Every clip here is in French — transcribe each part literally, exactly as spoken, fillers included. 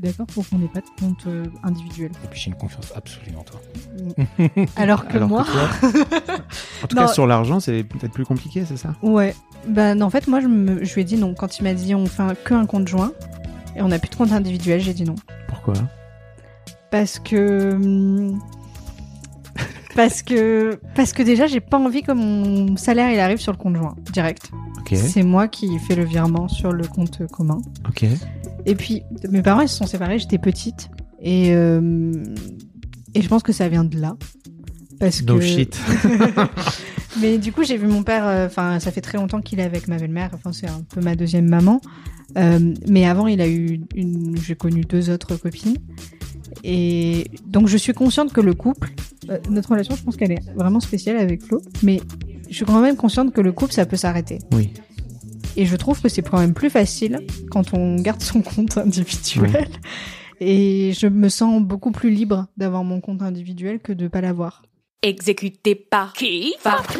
D'accord, pour qu'on n'ait pas de compte euh, individuel. Et puis j'ai une confiance absolue en toi. Alors que Alors moi... Que toi... en tout non. cas, sur l'argent, c'est peut-être plus compliqué, c'est ça ? Ouais. Ben, en fait, moi, je, me... je lui ai dit non. Quand il m'a dit on fait qu'un compte joint et on n'a plus de compte individuel, j'ai dit non. Pourquoi ? Parce que... Parce que, parce que déjà, j'ai pas envie que mon salaire il arrive sur le compte joint, direct. Okay. C'est moi qui fais le virement sur le compte commun. Okay. Et puis, mes parents, ils se sont séparés, j'étais petite. Et, euh, et je pense que ça vient de là. Parce no que... shit. Mais du coup, j'ai vu mon père, enfin, euh, ça fait très longtemps qu'il est avec ma belle-mère, enfin, c'est un peu ma deuxième maman. Euh, mais avant, il a eu une... j'ai connu deux autres copines. Et donc, je suis consciente que le couple... Euh, notre relation, je pense qu'elle est vraiment spéciale avec Flo, mais je suis quand même consciente que le couple, ça peut s'arrêter. Oui. Et je trouve que c'est quand même plus facile quand on garde son compte individuel. Oui. Et je me sens beaucoup plus libre d'avoir mon compte individuel que de ne pas l'avoir. Exécuté par qui ? Fabrice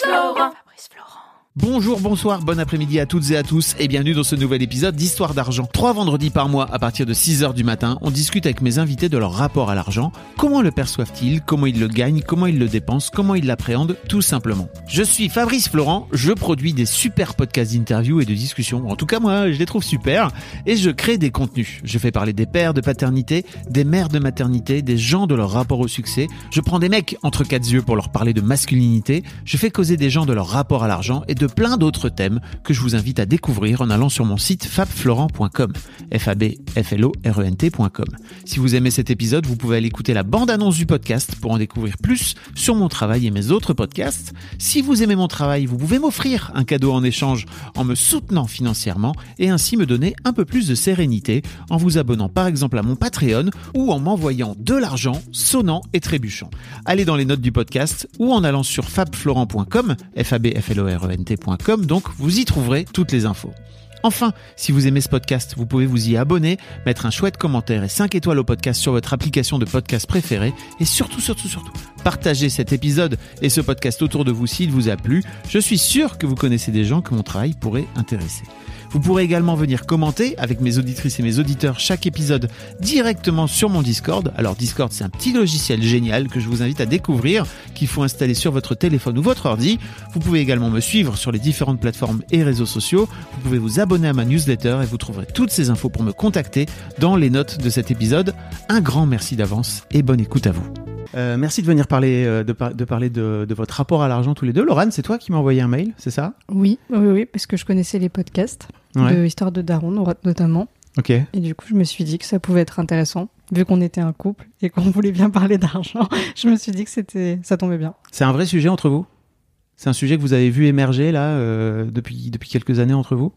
Florent. Fabrice Florent. Bonjour, bonsoir, bon après-midi à toutes et à tous et bienvenue dans ce nouvel épisode d'Histoire d'argent. Trois vendredis par mois à partir de six heures du matin, on discute avec mes invités de leur rapport à l'argent, comment le perçoivent-ils, comment ils le gagnent, comment ils le dépensent, comment ils l'appréhendent, tout simplement. Je suis Fabrice Florent, je produis des super podcasts d'interviews et de discussions, en tout cas moi je les trouve super, et je crée des contenus. Je fais parler des pères de paternité, des mères de maternité, des gens de leur rapport au succès, je prends des mecs entre quatre yeux pour leur parler de masculinité, je fais causer des gens de leur rapport à l'argent et de de plein d'autres thèmes que je vous invite à découvrir en allant sur mon site fab florent point com, F A B F L O R E N T point com. Si vous aimez cet épisode, vous pouvez aller écouter la bande-annonce du podcast pour en découvrir plus sur mon travail et mes autres podcasts. Si vous aimez mon travail, vous pouvez m'offrir un cadeau en échange en me soutenant financièrement et ainsi me donner un peu plus de sérénité en vous abonnant par exemple à mon Patreon ou en m'envoyant de l'argent sonnant et trébuchant. Allez dans les notes du podcast ou en allant sur fab florent point com, F A B F L O R E N T .com, donc vous y trouverez toutes les infos. Enfin, si vous aimez ce podcast, vous pouvez vous y abonner, mettre un chouette commentaire et cinq étoiles au podcast sur votre application de podcast préférée et surtout, surtout, surtout, partagez cet épisode et ce podcast autour de vous s'il vous a plu. Je suis sûr que vous connaissez des gens que mon travail pourrait intéresser. Vous pourrez également venir commenter avec mes auditrices et mes auditeurs chaque épisode directement sur mon Discord. Alors Discord, c'est un petit logiciel génial que je vous invite à découvrir, qu'il faut installer sur votre téléphone ou votre ordi. Vous pouvez également me suivre sur les différentes plateformes et réseaux sociaux. Vous pouvez vous abonner à ma newsletter et vous trouverez toutes ces infos pour me contacter dans les notes de cet épisode. Un grand merci d'avance et bonne écoute à vous. Euh, merci de venir parler, euh, de, par- de, parler de, de votre rapport à l'argent tous les deux. Laurane, c'est toi qui m'as envoyé un mail, c'est ça ? Oui, oui, oui, parce que je connaissais les podcasts ouais. de Histoire de Daron notamment. Ok. Et du coup, je me suis dit que ça pouvait être intéressant, vu qu'on était un couple et qu'on voulait bien parler d'argent. Je me suis dit que c'était, ça tombait bien. C'est un vrai sujet entre vous ? C'est un sujet que vous avez vu émerger là euh, depuis, depuis quelques années entre vous ?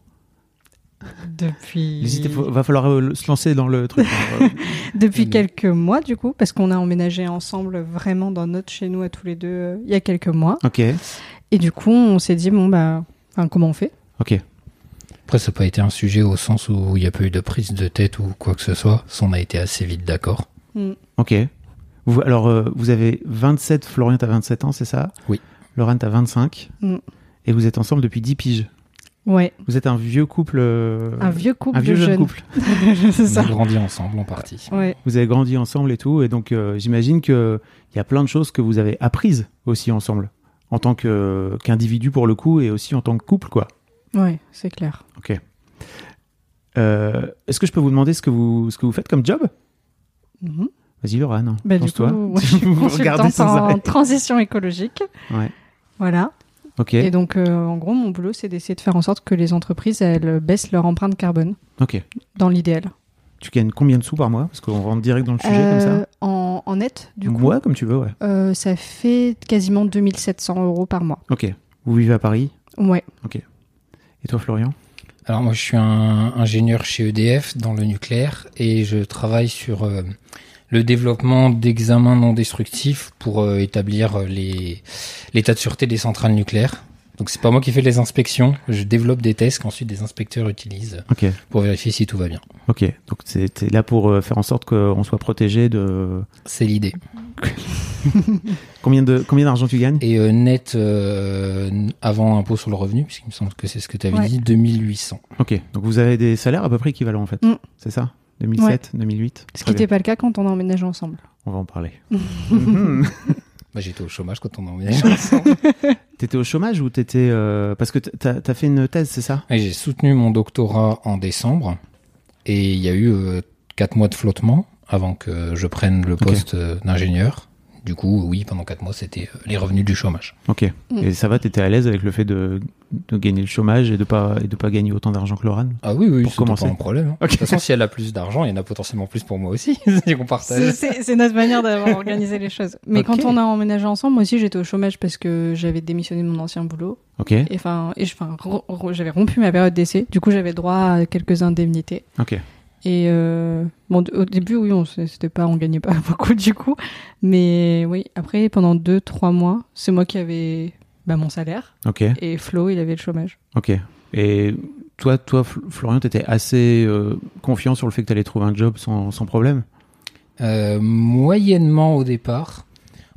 Depuis... Hésitez, va falloir euh, se lancer dans le truc. Hein. Depuis Et quelques nous. mois, du coup, parce qu'on a emménagé ensemble vraiment dans notre chez nous à tous les deux euh, il y a quelques mois. Ok. Et du coup, on s'est dit, bon, bah, enfin, comment on fait ? Ok. Après, ça n'a pas été un sujet au sens où il n'y a pas eu de prise de tête ou quoi que ce soit. On a été assez vite d'accord. Mm. Ok. Vous, alors, euh, vous avez vingt-sept, Florian, t'as vingt-sept ans, c'est ça ? Oui. Laurane, t'as vingt-cinq. Mm. Et vous êtes ensemble depuis dix piges. Ouais. Vous êtes un vieux couple. Euh... Un vieux couple. Un vieux jeune, jeune couple. C'est ça. On a grandi ensemble en partie. Ouais. Vous avez grandi ensemble et tout. Et donc, euh, j'imagine qu'il y a plein de choses que vous avez apprises aussi ensemble. En tant que, euh, qu'individu pour le coup et aussi en tant que couple, quoi. Ouais, c'est clair. Ok. Euh, est-ce que je peux vous demander ce que vous, ce que vous faites comme job ? Mm-hmm. Vas-y, Laurane. Bah, du coup, moi, je suis consultante en transition écologique. Ouais. Voilà. Okay. Et donc, euh, en gros, mon boulot, c'est d'essayer de faire en sorte que les entreprises, elles baissent leur empreinte carbone. Ok. Dans l'idéal. Tu gagnes combien de sous par mois ? Parce qu'on rentre direct dans le sujet euh, comme ça. En, en net, du coup. Ouais, comme tu veux, ouais. Euh, ça fait quasiment deux mille sept cents euros par mois. Ok. Vous vivez à Paris ? Ouais. Ok. Et toi, Florian ? Alors moi, je suis un ingénieur chez E D F dans le nucléaire et je travaille sur euh, le développement d'examens non destructifs pour euh, établir les l'état de sûreté des centrales nucléaires. Donc c'est pas moi qui fais les inspections, je développe des tests qu'ensuite des inspecteurs utilisent okay. pour vérifier si tout va bien. Ok, donc c'est, c'est là pour euh, faire en sorte qu'on soit protégé de... C'est l'idée. Combien de combien d'argent tu gagnes ? Et euh, net euh, avant impôt sur le revenu, puisqu'il me semble que c'est ce que tu avais ouais. dit, deux mille huit cents. Ok, donc vous avez des salaires à peu près équivalents en fait, mm. c'est ça ? deux mille sept, ouais. deux mille huit. Ce qui n'était pas le cas quand on a emménagé ensemble. On va en parler. mm-hmm. Bah, j'étais au chômage quand on a emménagé ensemble. T'étais au chômage ou t'étais... Euh... Parce que t'as, t'as fait une thèse, c'est ça ? Et j'ai soutenu mon doctorat en décembre et il y a eu euh, quatre mois de flottement avant que je prenne le poste okay. d'ingénieur. Du coup, oui, pendant quatre mois, c'était euh, les revenus du chômage. Ok. Mmh. Et ça va, t'étais à l'aise avec le fait de, de gagner le chômage et de pas, et de pas gagner autant d'argent que Laurane ? Ah oui, oui, c'est pas un problème. Hein. Okay. De toute façon, si elle a plus d'argent, il y en a potentiellement plus pour moi aussi. Si on partage. C'est, c'est, c'est notre manière d'avoir organisé les choses. Mais okay. quand on a emménagé ensemble, moi aussi, j'étais au chômage parce que j'avais démissionné de mon ancien boulot. Ok. Et enfin, et enfin, j'avais rompu ma période d'essai. Du coup, j'avais droit à quelques indemnités. Ok. Et euh, bon, au début, oui, on c'était pas, on gagnait pas beaucoup du coup. Mais oui, après, pendant deux trois mois, c'est moi qui avais bah, mon salaire. Okay. Et Flo, il avait le chômage. Ok. Et toi, toi Florian, t'étais assez euh, confiant sur le fait que t'allais trouver un job sans, sans problème ? euh, Moyennement au départ.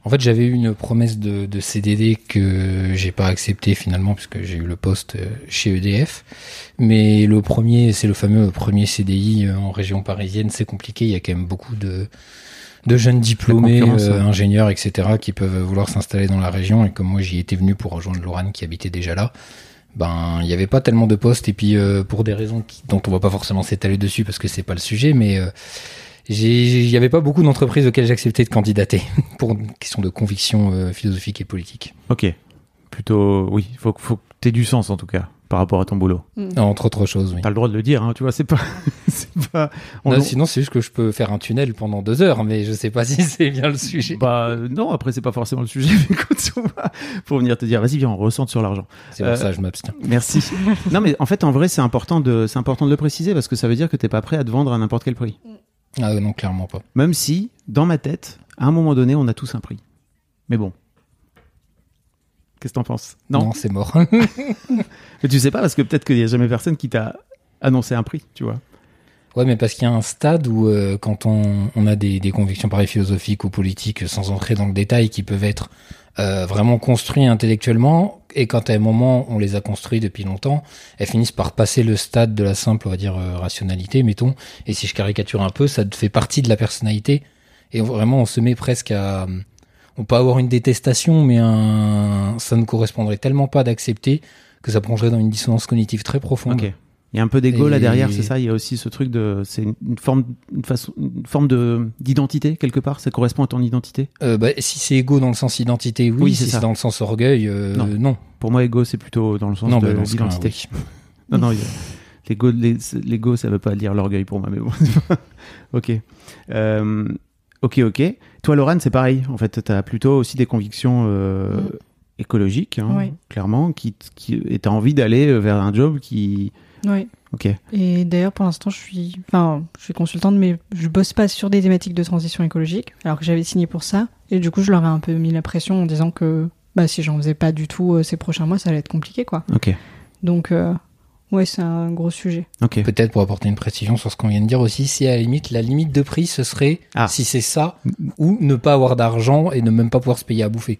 En fait, j'avais eu une promesse de, de C D D que j'ai pas acceptée finalement puisque j'ai eu le poste chez E D F. Mais le premier, c'est le fameux premier C D I en région parisienne, c'est compliqué. Il y a quand même beaucoup de, de jeunes diplômés, euh, ingénieurs, et cetera qui peuvent vouloir s'installer dans la région. Et comme moi, j'y étais venu pour rejoindre Laurane qui habitait déjà là, ben il y avait pas tellement de postes. Et puis euh, pour des raisons qui, dont on va pas forcément s'étaler dessus parce que c'est pas le sujet, mais euh, il n'y avait pas beaucoup d'entreprises auxquelles j'acceptais de candidater pour une question de conviction euh, philosophique et politique. Ok. Plutôt, oui, il faut, faut que tu aies du sens en tout cas par rapport à ton boulot. Mmh. Entre autres choses, oui. Tu as le droit de le dire, hein, tu vois, c'est pas... c'est pas on, non, on... Sinon, c'est juste que je peux faire un tunnel pendant deux heures, mais je sais pas si c'est bien le sujet. Bah non, après, c'est pas forcément le sujet, mais écoute, on va pour venir te dire, vas-y, viens, on ressente sur l'argent. C'est pour euh, ça je m'abstiens. Merci. Non, mais en fait, en vrai, c'est important, de, c'est important de le préciser parce que ça veut dire que tu n'es pas prêt à te vendre à n'importe quel prix. Mmh. Ah non, clairement pas. Même si, dans ma tête, à un moment donné, on a tous un prix. Mais bon. Qu'est-ce que t'en penses ? Non, non, c'est mort. Mais tu sais pas, parce que peut-être qu'il n'y a jamais personne qui t'a annoncé un prix, tu vois. Ouais, mais parce qu'il y a un stade où, euh, quand on, on a des, des convictions pareilles philosophiques ou politiques, sans entrer dans le détail, qui peuvent être euh, vraiment construites intellectuellement, et quand à un moment, on les a construites depuis longtemps, elles finissent par passer le stade de la simple, on va dire, euh, rationalité, mettons, et si je caricature un peu, ça fait partie de la personnalité, et on, vraiment, on se met presque à... On peut avoir une détestation, mais un, ça ne correspondrait tellement pas d'accepter que ça plongerait dans une dissonance cognitive très profonde. Ok. Il y a un peu d'ego et... là derrière, c'est ça. Il y a aussi ce truc de, c'est une forme, une façon, une forme de d'identité quelque part. Ça correspond à ton identité. Euh, bah, si c'est ego dans le sens identité, oui. oui c'est si ça. C'est dans le sens orgueil, euh, non. non. Pour moi, ego, c'est plutôt dans le sens non, de bah, l'identité. Cas, oui. non, non. L'ego, l'ego, ça veut pas dire l'orgueil pour moi, mais bon. ok. Euh, ok, ok. Toi, Laurane, c'est pareil. En fait, t'as plutôt aussi des convictions. Euh, mm. écologique, hein, oui. clairement, qui, qui, et t'as envie d'aller vers un job qui... Oui. Ok. Et d'ailleurs, pour l'instant, je suis, enfin, je suis consultante, mais je bosse pas sur des thématiques de transition écologique, alors que j'avais signé pour ça, et du coup, je leur ai un peu mis la pression en disant que, bah, si j'en faisais pas du tout euh, ces prochains mois, ça allait être compliqué, quoi. Ok. Donc, euh, ouais, c'est un gros sujet. Ok. Peut-être pour apporter une précision sur ce qu'on vient de dire aussi, si à la limite, la limite de prix, ce serait, ah. si c'est ça, ou ne pas avoir d'argent et ne même pas pouvoir se payer à bouffer.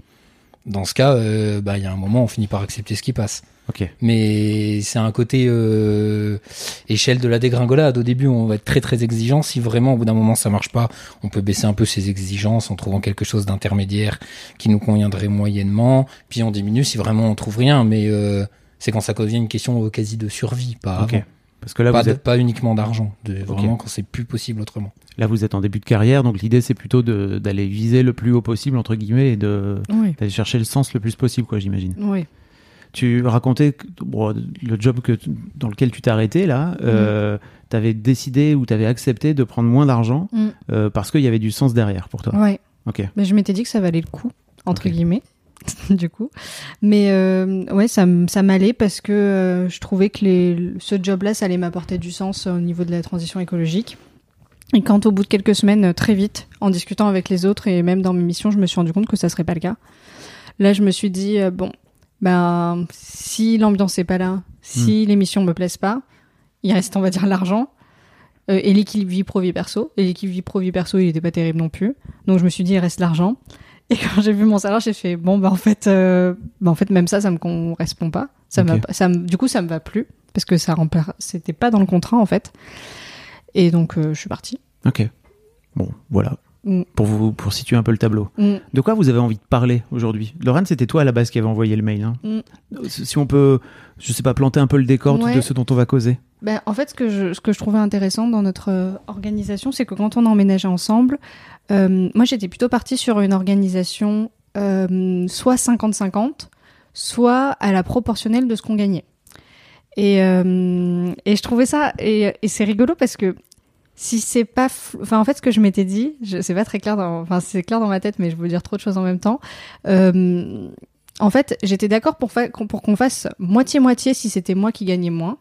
Dans ce cas, euh, bah, y a un moment, on finit par accepter ce qui passe. Okay. Mais c'est un côté euh, échelle de la dégringolade. Au début, on va être très très exigeant. Si vraiment, au bout d'un moment, ça marche pas, on peut baisser un peu ses exigences en trouvant quelque chose d'intermédiaire qui nous conviendrait moyennement. Puis on diminue si vraiment on trouve rien. Mais euh, c'est quand ça devient une question quasi de survie, pas okay. avant. Parce que là, pas, vous êtes... de, pas uniquement d'argent, de, vraiment okay. quand c'est plus possible autrement. Là, vous êtes en début de carrière, donc l'idée, c'est plutôt de, d'aller viser le plus haut possible, entre guillemets, et de, oui. d'aller chercher le sens le plus possible, quoi, j'imagine. Oui. Tu racontais que, bon, le job que, dans lequel tu t'es arrêté, là, mmh. euh, tu avais décidé ou tu avais accepté de prendre moins d'argent mmh. euh, parce qu'il y avait du sens derrière pour toi. Oui. Okay. Mais je m'étais dit que ça valait le coup, entre okay. guillemets. du coup. Mais euh, ouais, ça, ça m'allait parce que euh, je trouvais que les, ce job-là, ça allait m'apporter du sens au niveau de la transition écologique. Et quand au bout de quelques semaines, très vite, en discutant avec les autres et même dans mes missions, je me suis rendu compte que ça serait pas le cas. Là, je me suis dit, euh, bon, ben, si l'ambiance est pas là, si mmh. les missions me plaisent pas, il reste, on va dire, l'argent. Euh, et l'équilibre vie pro-vie perso. Et l'équilibre vie pro-vie perso, il était pas terrible non plus. Donc, je me suis dit, il reste l'argent. Et quand j'ai vu mon salaire, j'ai fait, bon, bah, en fait, euh, bah, en fait, même ça, ça me correspond pas. Ça okay. m'a, ça me, du coup, ça me va plus. Parce que ça rempla- c'était pas dans le contrat, en fait. Et donc, euh, je suis partie. Ok. Bon, voilà. Mm. Pour vous, pour situer un peu le tableau. Mm. De quoi vous avez envie de parler aujourd'hui ? Laurane, c'était toi à la base qui avait envoyé le mail. Hein. Mm. Si on peut, je sais pas, planter un peu le décor ouais. de ce dont on va causer. Ben, en fait, ce que je, ce que je trouvais intéressant dans notre euh, organisation, c'est que quand on emménageait ensemble, euh, moi, j'étais plutôt partie sur une organisation euh, soit cinquante cinquante, soit à la proportionnelle de ce qu'on gagnait. Et, euh, et je trouvais ça... Et, et c'est rigolo parce que si c'est pas... Enfin, en fait, ce que je m'étais dit, je, c'est pas très clair dans... Enfin, c'est clair dans ma tête, mais je veux dire trop de choses en même temps. Euh, en fait, j'étais d'accord pour, fa- pour qu'on fasse moitié-moitié si c'était moi qui gagnais moins.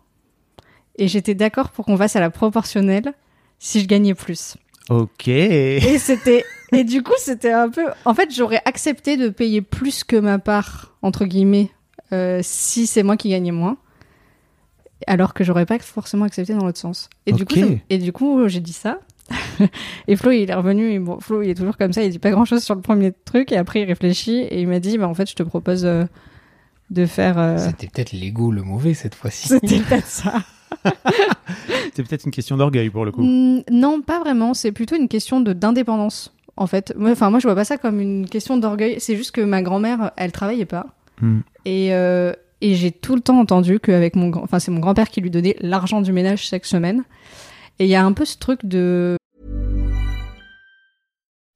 Et j'étais d'accord pour qu'on fasse à la proportionnelle si je gagnais plus. Ok. Et c'était... Et du coup, c'était un peu... En fait, j'aurais accepté de payer plus que ma part, entre guillemets, euh, si c'est moi qui gagnais moins. Alors que j'aurais pas forcément accepté dans l'autre sens. Et, okay. du, coup, ça, et du coup, j'ai dit ça. Et Flo, il est revenu. Et bon, Flo, il est toujours comme ça. Il dit pas grand-chose sur le premier truc. Et après, il réfléchit. Et il m'a dit, bah, en fait, je te propose euh, de faire... Euh... C'était peut-être l'ego le mauvais cette fois-ci. C'était peut-être ça. C'est peut-être une question d'orgueil pour le coup. Mmh, non, pas vraiment. C'est plutôt une question de, d'indépendance, en fait. Enfin, moi, je vois pas ça comme une question d'orgueil. C'est juste que ma grand-mère, elle travaillait pas. Mmh. Et... Euh, Et j'ai tout le temps entendu qu'avec mon grand, enfin c'est mon grand-père qui lui donnait l'argent du ménage chaque semaine. Et il y a un peu ce truc de...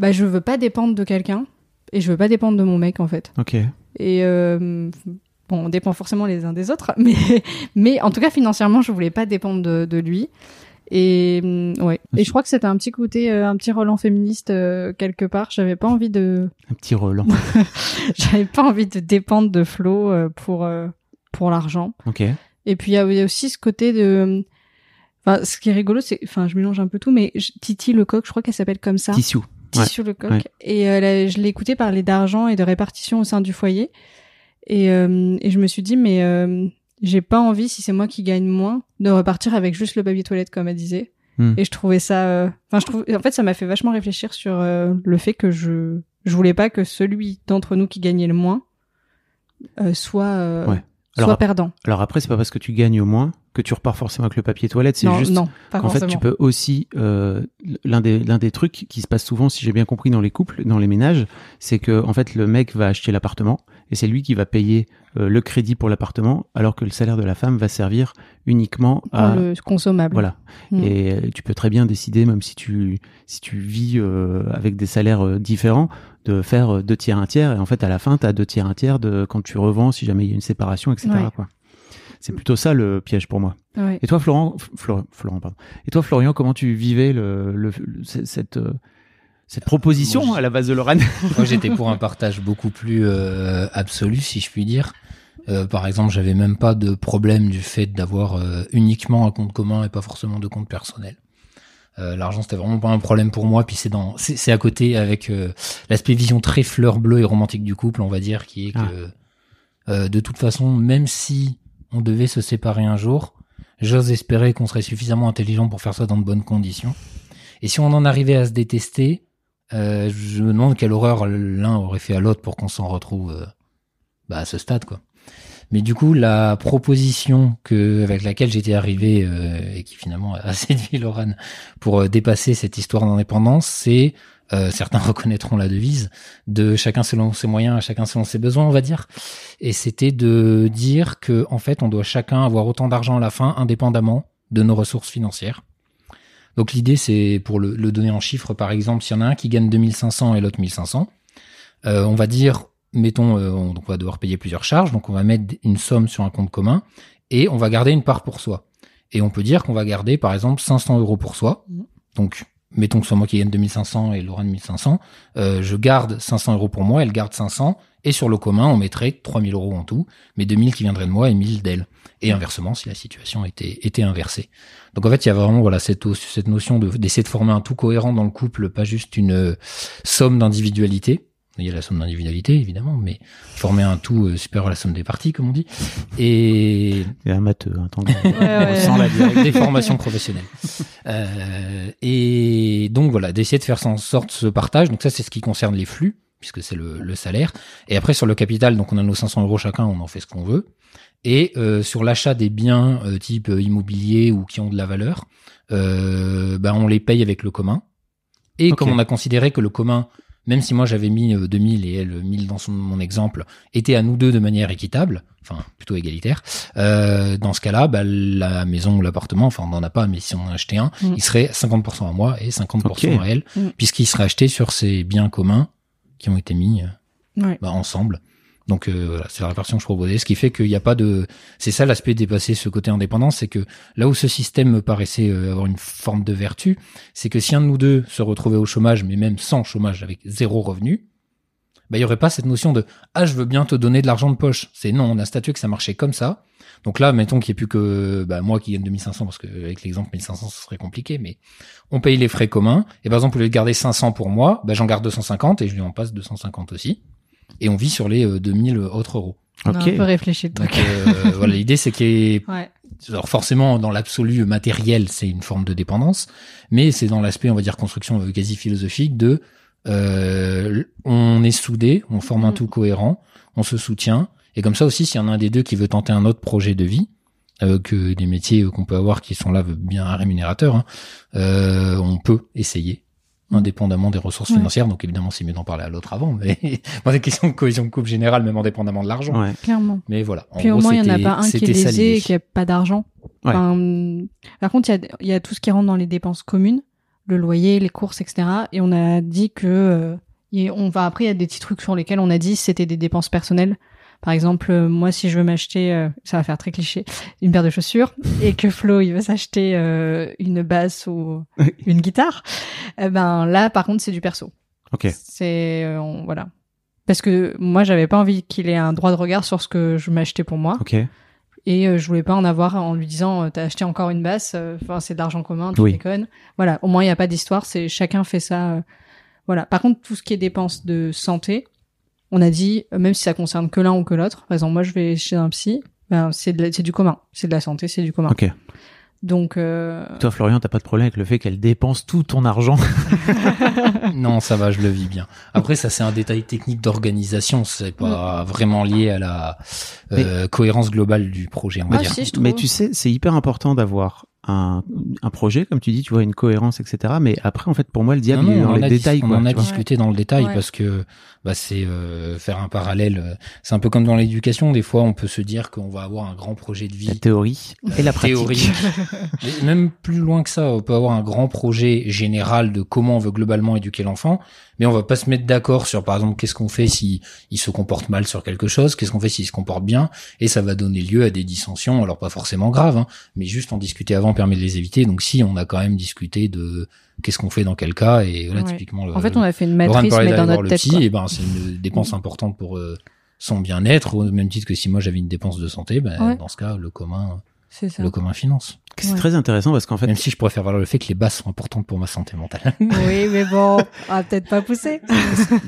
Bah je veux pas dépendre de quelqu'un et je veux pas dépendre de mon mec en fait. OK. Et euh, bon, on dépend forcément les uns des autres mais mais en tout cas financièrement, je voulais pas dépendre de de lui. Et ouais, et je crois que c'était un petit côté, euh, un petit Roland féministe euh, quelque part. J'avais pas envie de un petit Roland. J'avais pas envie de dépendre de Flo euh, pour euh, pour l'argent. Ok. Et puis il y avait aussi ce côté de, enfin, ce qui est rigolo, c'est, enfin, je mélange un peu tout, mais je... Titiou Lecoq, je crois qu'elle s'appelle comme ça. Titiou. Titiou ouais. Lecoq. Ouais. Et euh, là, je l'ai écoutée parler d'argent et de répartition au sein du foyer. Et euh, et je me suis dit, mais euh... j'ai pas envie, si c'est moi qui gagne moins, de repartir avec juste le papier toilette, comme elle disait. Mmh. Et je trouvais ça... Euh... Enfin, je trouve... En fait, ça m'a fait vachement réfléchir sur euh, le fait que je... je voulais pas que celui d'entre nous qui gagnait le moins euh, soit, euh, ouais. alors, soit perdant. Alors après, c'est pas parce que tu gagnes au moins que tu repars forcément avec le papier toilette. C'est non, juste non, pas qu'en forcément. Fait, tu peux aussi... Euh, l'un, des, l'un des trucs qui se passe souvent, si j'ai bien compris, dans les couples, dans les ménages, c'est que en fait, le mec va acheter l'appartement et c'est lui qui va payer euh, le crédit pour l'appartement, alors que le salaire de la femme va servir uniquement à... Pour le consommable. Voilà. Mmh. Et euh, tu peux très bien décider, même si tu, si tu vis euh, avec des salaires euh, différents, de faire euh, deux tiers, un tiers. Et en fait, à la fin, tu as deux tiers, un tiers de, quand tu revends, si jamais il y a une séparation, et cetera. Ouais. Quoi. C'est plutôt ça le piège pour moi. Ouais. Et toi, Florent, Florent, Florent, pardon. Et toi, Florian, comment tu vivais le, le, le, cette... Euh, Cette proposition moi, à la base de Laurane. Moi, j'étais pour un partage beaucoup plus euh, absolu, si je puis dire. Euh, par exemple, j'avais même pas de problème du fait d'avoir euh, uniquement un compte commun et pas forcément de compte personnel. Euh, l'argent, c'était vraiment pas un problème pour moi. Puis c'est dans, c'est, c'est à côté avec euh, l'aspect vision très fleur bleue et romantique du couple, on va dire, qui est que ah. euh, de toute façon, même si on devait se séparer un jour, j'ose espérer qu'on serait suffisamment intelligent pour faire ça dans de bonnes conditions. Et si on en arrivait à se détester. Euh, je me demande quelle horreur l'un aurait fait à l'autre pour qu'on s'en retrouve euh, bah, à ce stade quoi. Mais du coup la proposition que, avec laquelle j'étais arrivé euh, et qui finalement a séduit Laurane pour euh, dépasser cette histoire d'indépendance, c'est Euh, certains reconnaîtront la devise de chacun selon ses moyens, à chacun selon ses besoins, on va dire. Et c'était de dire que, en fait, on doit chacun avoir autant d'argent à la fin, indépendamment de nos ressources financières. Donc l'idée, c'est pour le, le donner en chiffres, par exemple, s'il y en a un qui gagne deux mille cinq cents et l'autre mille cinq cents, euh, on va dire, mettons, euh, on, donc on va devoir payer plusieurs charges, donc on va mettre une somme sur un compte commun et on va garder une part pour soi. Et on peut dire qu'on va garder, par exemple, cinq cents euros pour soi. Donc, mettons que c'est moi qui gagne deux mille cinq cents et Laurane mille cinq cents, euh, je garde cinq cents euros pour moi, elle garde cinq cents, et sur le commun, on mettrait trois mille euros en tout, mais deux mille qui viendraient de moi et mille d'elle. Et inversement, si la situation était, était inversée. Donc, en fait, il y a vraiment, voilà, cette, cette notion de, d'essayer de former un tout cohérent dans le couple, pas juste une euh, somme d'individualité. Il y a la somme d'individualité, évidemment, mais former un tout euh, supérieur à la somme des parties, comme on dit. Et, et amateur, attendez. Ouais, ouais. On sent la directe des formations professionnelles. Euh, et donc, voilà, d'essayer de faire en sorte ce partage. Donc ça, c'est ce qui concerne les flux, puisque c'est le, le salaire. Et après, sur le capital, donc on a nos cinq cents euros chacun, on en fait ce qu'on veut. Et euh, sur l'achat des biens euh, type immobilier ou qui ont de la valeur, euh, ben, on les paye avec le commun. Et okay. Comme on a considéré que le commun... Même si moi j'avais mis deux mille et elle mille dans son, mon exemple, était à nous deux de manière équitable, enfin plutôt égalitaire, euh, dans ce cas-là, bah, la maison ou l'appartement, enfin on n'en a pas, mais si on en achetait un, mmh. il serait cinquante pour cent à moi et cinquante pour cent okay. à elle, mmh. puisqu'il serait acheté sur ces biens communs qui ont été mis ouais. bah, ensemble. Donc euh, voilà, c'est la répartition que je proposais, ce qui fait qu'il n'y a pas de... C'est ça l'aspect dépasser ce côté indépendance, c'est que là où ce système me paraissait euh, avoir une forme de vertu, c'est que si un de nous deux se retrouvait au chômage, mais même sans chômage, avec zéro revenu, bah, il n'y aurait pas cette notion de « Ah, je veux bien te donner de l'argent de poche ». C'est non, on a statué que ça marchait comme ça. Donc là, mettons qu'il n'y ait plus que bah, moi qui gagne deux mille cinq cents, parce qu'avec l'exemple mille cinq cents, ce serait compliqué, mais on paye les frais communs. Et par exemple, au lieu de garder cinq cents pour moi, bah, j'en garde deux cent cinquante et je lui en passe deux cent cinquante aussi. Et on vit sur les euh, deux mille autres euros. Okay. On a un peu réfléchi le truc. Donc, euh, voilà, l'idée, c'est qu'il y ait... ouais. Alors, forcément, dans l'absolu matériel, c'est une forme de dépendance, mais c'est dans l'aspect, on va dire, construction euh, quasi philosophique de euh, on est soudés, on forme mmh. un tout cohérent, on se soutient, et comme ça aussi, s'il y en a un des deux qui veut tenter un autre projet de vie, euh, que des métiers euh, qu'on peut avoir qui sont là bien rémunérateurs, hein, euh, on peut essayer. Indépendamment des ressources ouais. financières, donc évidemment c'est mieux d'en parler à l'autre avant, mais bon, des questions de cohésion de couple générale, même indépendamment de l'argent. Ouais. Clairement. Mais voilà. En Puis gros, au moins il n'y en a pas un qui est lésé et qui n'a pas d'argent. Ouais. Enfin, par contre, il y, y a tout ce qui rentre dans les dépenses communes, le loyer, les courses, et cetera. Et on a dit que, euh, et on va après il y a des petits trucs sur lesquels on a dit c'était des dépenses personnelles. Par exemple, euh, moi, si je veux m'acheter, euh, ça va faire très cliché, une paire de chaussures, et que Flo, il veut s'acheter euh, une basse ou une guitare, eh ben là, par contre, c'est du perso. Ok. C'est euh, on, voilà, parce que moi, j'avais pas envie qu'il ait un droit de regard sur ce que je m'achetais pour moi. Ok. Et euh, je voulais pas en avoir en lui disant, euh, t'as acheté encore une basse, enfin euh, c'est de l'argent commun, tu oui. déconnes. Voilà. Au moins, il y a pas d'histoire. C'est chacun fait ça. Euh, voilà. Par contre, tout ce qui est dépenses de santé. On a dit, même si ça concerne que l'un ou que l'autre, par exemple, moi, je vais chez un psy, ben, c'est, de la, c'est du commun. C'est de la santé, c'est du commun. Ok. Donc, euh... Toi, Florian, t'as pas de problème avec le fait qu'elle dépense tout ton argent? Non, ça va, je le vis bien. Après, ça, c'est un détail technique d'organisation. C'est pas ouais. vraiment lié à la euh, Mais... cohérence globale du projet, on va ah, dire. Si, je trouve... Mais tu sais, c'est hyper important d'avoir... Un, un projet, comme tu dis, tu vois, une cohérence, et cetera. Mais après, en fait, pour moi, le diable non, non, est dans les détails. Dis- quoi, on en a discuté ouais. dans le détail ouais. parce que bah, c'est euh, faire un parallèle. C'est un peu comme dans l'éducation. Des fois, on peut se dire qu'on va avoir un grand projet de vie. La théorie euh, et la pratique. Mais même plus loin que ça, on peut avoir un grand projet général de comment on veut globalement éduquer l'enfant. Mais on va pas se mettre d'accord sur, par exemple, qu'est-ce qu'on fait s'il se comporte mal sur quelque chose, qu'est-ce qu'on fait s'il se comporte bien, et ça va donner lieu à des dissensions, alors pas forcément graves, hein, mais juste en discuter avant permet de les éviter. Donc si, on a quand même discuté de qu'est-ce qu'on fait dans quel cas, et voilà, ouais. typiquement... En le, fait, on a fait une matrice, mais dans notre tête. Psy, et ben, c'est une dépense importante pour euh, son bien-être, au même titre que si moi j'avais une dépense de santé, ben, ouais. dans ce cas, le commun... C'est ça. Le commun finance. C'est ouais. très intéressant parce qu'en fait. Même si je pourrais faire valoir le fait que les bases sont importantes pour ma santé mentale. Oui, mais bon, on va peut-être pas pousser.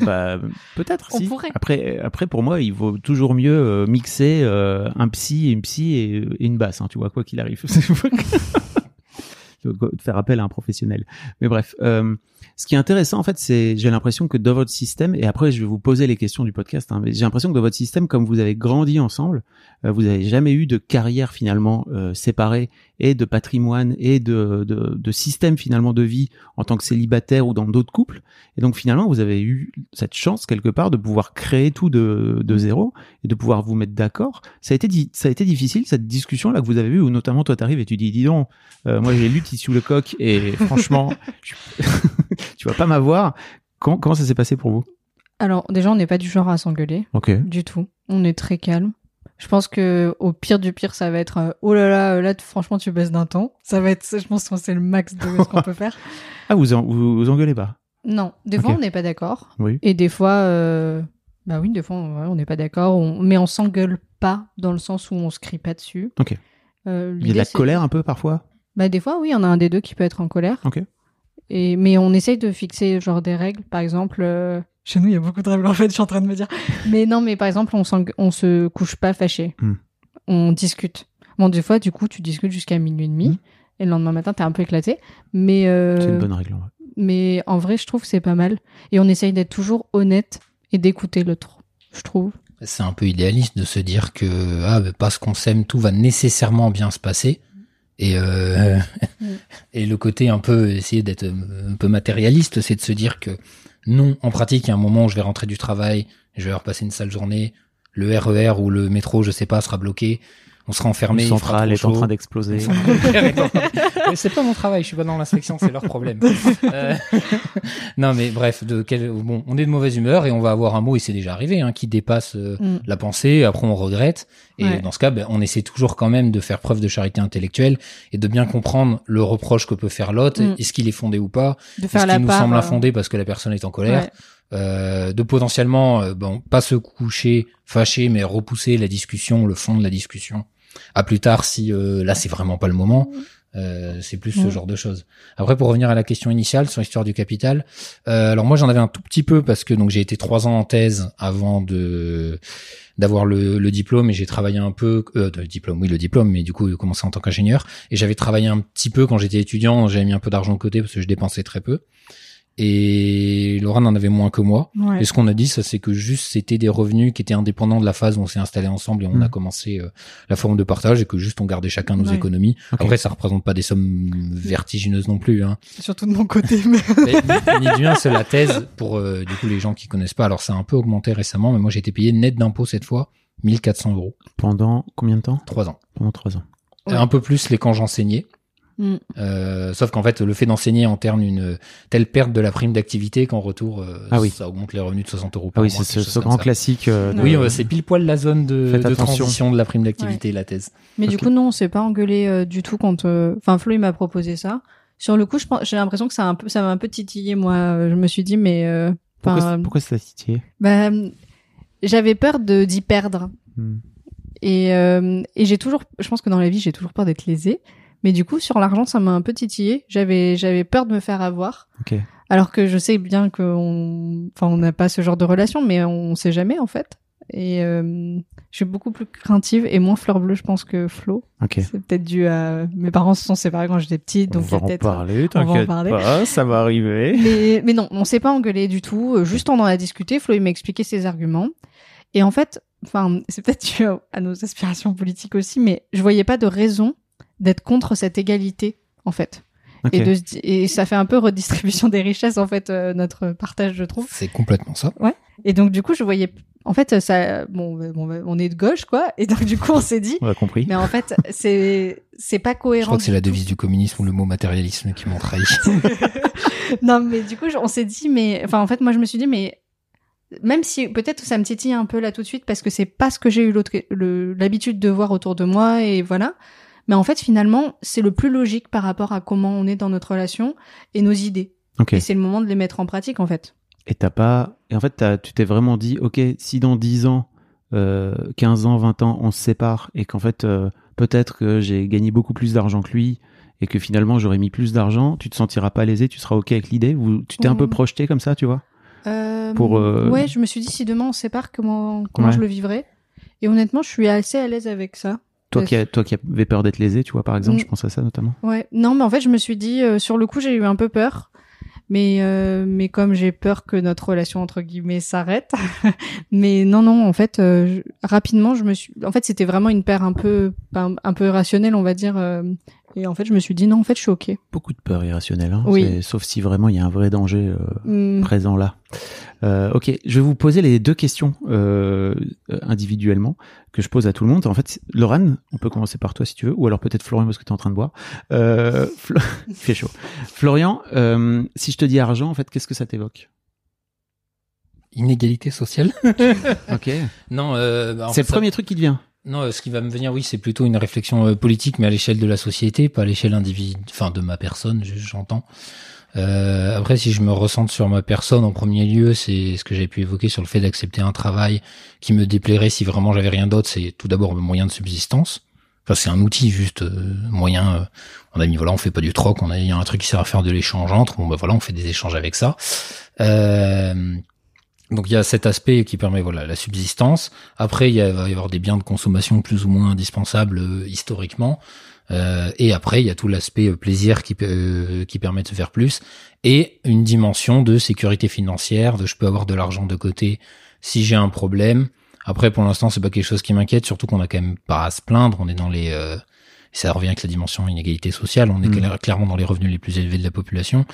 Bah, peut-être. On si. pourrait. Après, après, pour moi, il vaut toujours mieux mixer euh, un psy, une psy et, et une basse, hein, tu vois, quoi qu'il arrive. de faire appel à un professionnel. Mais bref, euh, ce qui est intéressant, en fait, c'est, j'ai l'impression que dans votre système, et après, je vais vous poser les questions du podcast, hein, mais j'ai l'impression que dans votre système, comme vous avez grandi ensemble, euh, vous n'avez jamais eu de carrière, finalement, euh, séparée, et de patrimoine, et de, de, de système, finalement, de vie, en tant que célibataire ou dans d'autres couples. Et donc, finalement, vous avez eu cette chance, quelque part, de pouvoir créer tout de, de zéro, et de pouvoir vous mettre d'accord. Ça a été, ça a été difficile, cette discussion-là que vous avez eue, où notamment, toi, t'arrives et tu dis, dis donc, euh, moi, j'ai lu Titiou Lecoq, et franchement, je... tu vas pas m'avoir. Comment, comment ça s'est passé pour vous? Alors, déjà, on n'est pas du genre à s'engueuler. Okay. Du tout. On est très calme. Je pense que au pire du pire, ça va être euh, oh là là, là, franchement, tu baisses d'un ton. Ça va être, je pense que c'est le max de ce qu'on peut faire. Ah, vous, en, vous vous engueulez pas? Non. Des fois, okay. On n'est pas d'accord. Oui. Et des fois, euh, bah oui, des fois, on n'est pas d'accord. On... Mais on s'engueule pas dans le sens où on se crie pas dessus. Ok. Euh, Il y a de la c'est... colère un peu parfois? Bah, des fois, oui, on a un des deux qui peut être en colère. Ok. Et, mais on essaye de fixer genre des règles, par exemple, euh, chez nous il y a beaucoup de règles en fait, je suis en train de me dire, mais non mais par exemple on, on se couche pas fâché, mm. on discute. Bon des fois du coup tu discutes jusqu'à minuit et demi, mm. et le lendemain matin t'es un peu éclaté, mais, euh, c'est une bonne règle, ouais. Mais en vrai je trouve que c'est pas mal, et on essaye d'être toujours honnête et d'écouter l'autre, je trouve. C'est un peu idéaliste de se dire que ah, parce qu'on s'aime tout va nécessairement bien se passer. Et, euh, oui. Et le côté un peu, essayer d'être un peu matérialiste, c'est de se dire que non, en pratique, il y a un moment où je vais rentrer du travail, je vais repasser une sale journée, le R E R ou le métro, je sais pas, sera bloqué, on sera enfermé. Le central est en train d'exploser. C'est pas mon travail, je suis pas dans l'inspection, c'est leur problème. Euh, non mais bref, de quel, bon, on est de mauvaise humeur et on va avoir un mot, et c'est déjà arrivé, hein, qui dépasse euh, mm. la pensée, après on regrette, et ouais. Dans ce cas, ben, on essaie toujours quand même de faire preuve de charité intellectuelle et de bien comprendre le reproche que peut faire l'autre, mm. est-ce qu'il est fondé ou pas, de faire est-ce la qu'il part, nous semble euh... infondé parce que la personne est en colère, ouais. Euh, de potentiellement euh, bon, pas se coucher fâché, mais repousser la discussion, le fond de la discussion, à plus tard si euh, là c'est vraiment pas le moment. Euh, c'est plus mmh. ce genre de choses. Après, pour revenir à la question initiale sur l'histoire du capital, euh, alors moi j'en avais un tout petit peu parce que donc j'ai été trois ans en thèse avant de d'avoir le, le diplôme, et j'ai travaillé un peu euh, le diplôme, oui le diplôme, mais du coup j'ai commencé en tant qu'ingénieur, et j'avais travaillé un petit peu quand j'étais étudiant, j'avais mis un peu d'argent de côté parce que je dépensais très peu. Et Laurane en avait moins que moi. Ouais. Et ce qu'on a dit, ça, c'est que juste c'était des revenus qui étaient indépendants de la phase où on s'est installé ensemble et on mmh. a commencé euh, la forme de partage, et que juste on gardait chacun nos ouais. économies. Okay. Après, ça représente pas des sommes vertigineuses non plus. Hein. Surtout de mon côté. Mais... mais, ni, ni du un, c'est la thèse pour euh, du coup les gens qui connaissent pas. Alors ça a un peu augmenté récemment, mais moi j'ai été payé net d'impôts cette fois mille quatre cents euros. Pendant combien de temps? Trois ans. Pendant trois ans. Ouais. Un peu plus les quand j'enseignais. Mm. Euh, sauf qu'en fait le fait d'enseigner enterne une telle perte de la prime d'activité qu'en retour euh, ah oui. ça augmente les revenus de soixante euros par ah oui, mois, c'est ce, ce grand ça. classique euh, de... oui euh, c'est pile poil la zone de, de transition de la prime d'activité, ouais. la thèse, mais okay. du coup non, on s'est pas engueulé euh, du tout quand euh... enfin Flo il m'a proposé ça, sur le coup je pense, j'ai l'impression que ça, un peu, ça m'a un peu titillé, moi je me suis dit mais euh, pourquoi, pourquoi ça titillé? Bah, j'avais peur de, d'y perdre mm. et, euh, et j'ai toujours, je pense que dans la vie j'ai toujours peur d'être lésée. Mais du coup, sur l'argent, ça m'a un peu titillé. J'avais, j'avais peur de me faire avoir. Okay. Alors que je sais bien qu'on, enfin, on n'a pas ce genre de relation, mais on sait jamais, en fait. Et, euh, je suis beaucoup plus craintive et moins fleur bleue, je pense, que Flo. Okay. C'est peut-être dû à, mes parents se sont séparés quand j'étais petite, donc on va en parler, t'inquiète pas, ça va arriver. Mais, mais non, on s'est pas engueulé du tout. Juste, on en a discuté. Flo, il m'a expliqué ses arguments. Et en fait, enfin, c'est peut-être dû à nos aspirations politiques aussi, mais je voyais pas de raison d'être contre cette égalité, en fait. Okay. Et, de, et ça fait un peu redistribution des richesses, en fait, euh, notre partage, je trouve. C'est complètement ça. Ouais. Et donc, du coup, je voyais... En fait, ça... Bon, on est de gauche, quoi. Et donc, du coup, on s'est dit... On a compris. Mais en fait, c'est, c'est pas cohérent. Je crois que c'est la devise du communisme, ou le mot matérialisme qui m'ont trahi. Non, mais du coup, on s'est dit... mais Enfin, en fait, moi, je me suis dit, mais... Même si peut-être ça me titille un peu là tout de suite, parce que c'est pas ce que j'ai eu l'autre... le... l'habitude de voir autour de moi, et voilà... Mais en fait, finalement, c'est le plus logique par rapport à comment on est dans notre relation et nos idées. Okay. Et c'est le moment de les mettre en pratique, en fait. Et t'as pas... Et en fait, t'as... tu t'es vraiment dit, OK, si dans dix ans, euh, quinze ans, vingt ans, on se sépare, et qu'en fait, euh, peut-être que j'ai gagné beaucoup plus d'argent que lui, et que finalement, j'aurais mis plus d'argent, tu te sentiras pas lésé, tu seras OK avec l'idée? Ou tu t'es mmh. un peu projeté comme ça, tu vois euh... Pour, euh... Ouais, je me suis dit, si demain on se sépare, comment, comment ouais. je le vivrai? Et honnêtement, je suis assez à l'aise avec ça. Toi, qui a, toi qui avais peur d'être lésé, tu vois, par exemple, mm. je pense à ça notamment. Ouais, non, mais en fait, je me suis dit, euh, sur le coup, j'ai eu un peu peur. Mais, euh, mais comme j'ai peur que notre relation, entre guillemets, s'arrête. mais non, non, en fait, euh, je, rapidement, je me suis... En fait, c'était vraiment une peur un peu, un, un peu irrationnelle, on va dire. Euh, et en fait, je me suis dit, non, en fait, je suis OK. Beaucoup de peur irrationnelle, hein, oui. c'est, sauf si vraiment il y a un vrai danger euh, mm. présent là. Euh, OK, je vais vous poser les deux questions euh, individuellement que je pose à tout le monde. En fait, Laurane, on peut commencer par toi si tu veux, ou alors peut-être Florian parce que tu es en train de boire. Euh, Flo... il fait chaud. Florian, euh, si je te dis argent, en fait, qu'est-ce que ça t'évoque ? Inégalité sociale. OK. Non, euh, bah, en c'est fait, le premier ça... truc qui te vient. Non, ce qui va me venir, oui, c'est plutôt une réflexion politique, mais à l'échelle de la société, pas à l'échelle individu, enfin de ma personne, j'entends. Euh, après, si je me ressente sur ma personne en premier lieu, c'est ce que j'ai pu évoquer sur le fait d'accepter un travail qui me déplairait si vraiment j'avais rien d'autre. C'est tout d'abord le moyen de subsistance. Enfin, c'est un outil juste euh, moyen. Euh, on a mis voilà, on fait pas du troc. On a il y a un truc qui sert à faire de l'échange entre. Bon, bah voilà, on fait des échanges avec ça. Euh, Donc il y a cet aspect qui permet voilà la subsistance. Après il y a, va y avoir des biens de consommation plus ou moins indispensables euh, historiquement. Euh, et après il y a tout l'aspect euh, plaisir qui euh, qui permet de se faire plus et une dimension de sécurité financière. De je peux avoir de l'argent de côté si j'ai un problème. Après pour l'instant c'est pas quelque chose qui m'inquiète. Surtout qu'on a quand même pas à se plaindre. On est dans les euh, ça revient avec la dimension inégalité sociale. On est mmh. clairement dans les revenus les plus élevés de la population.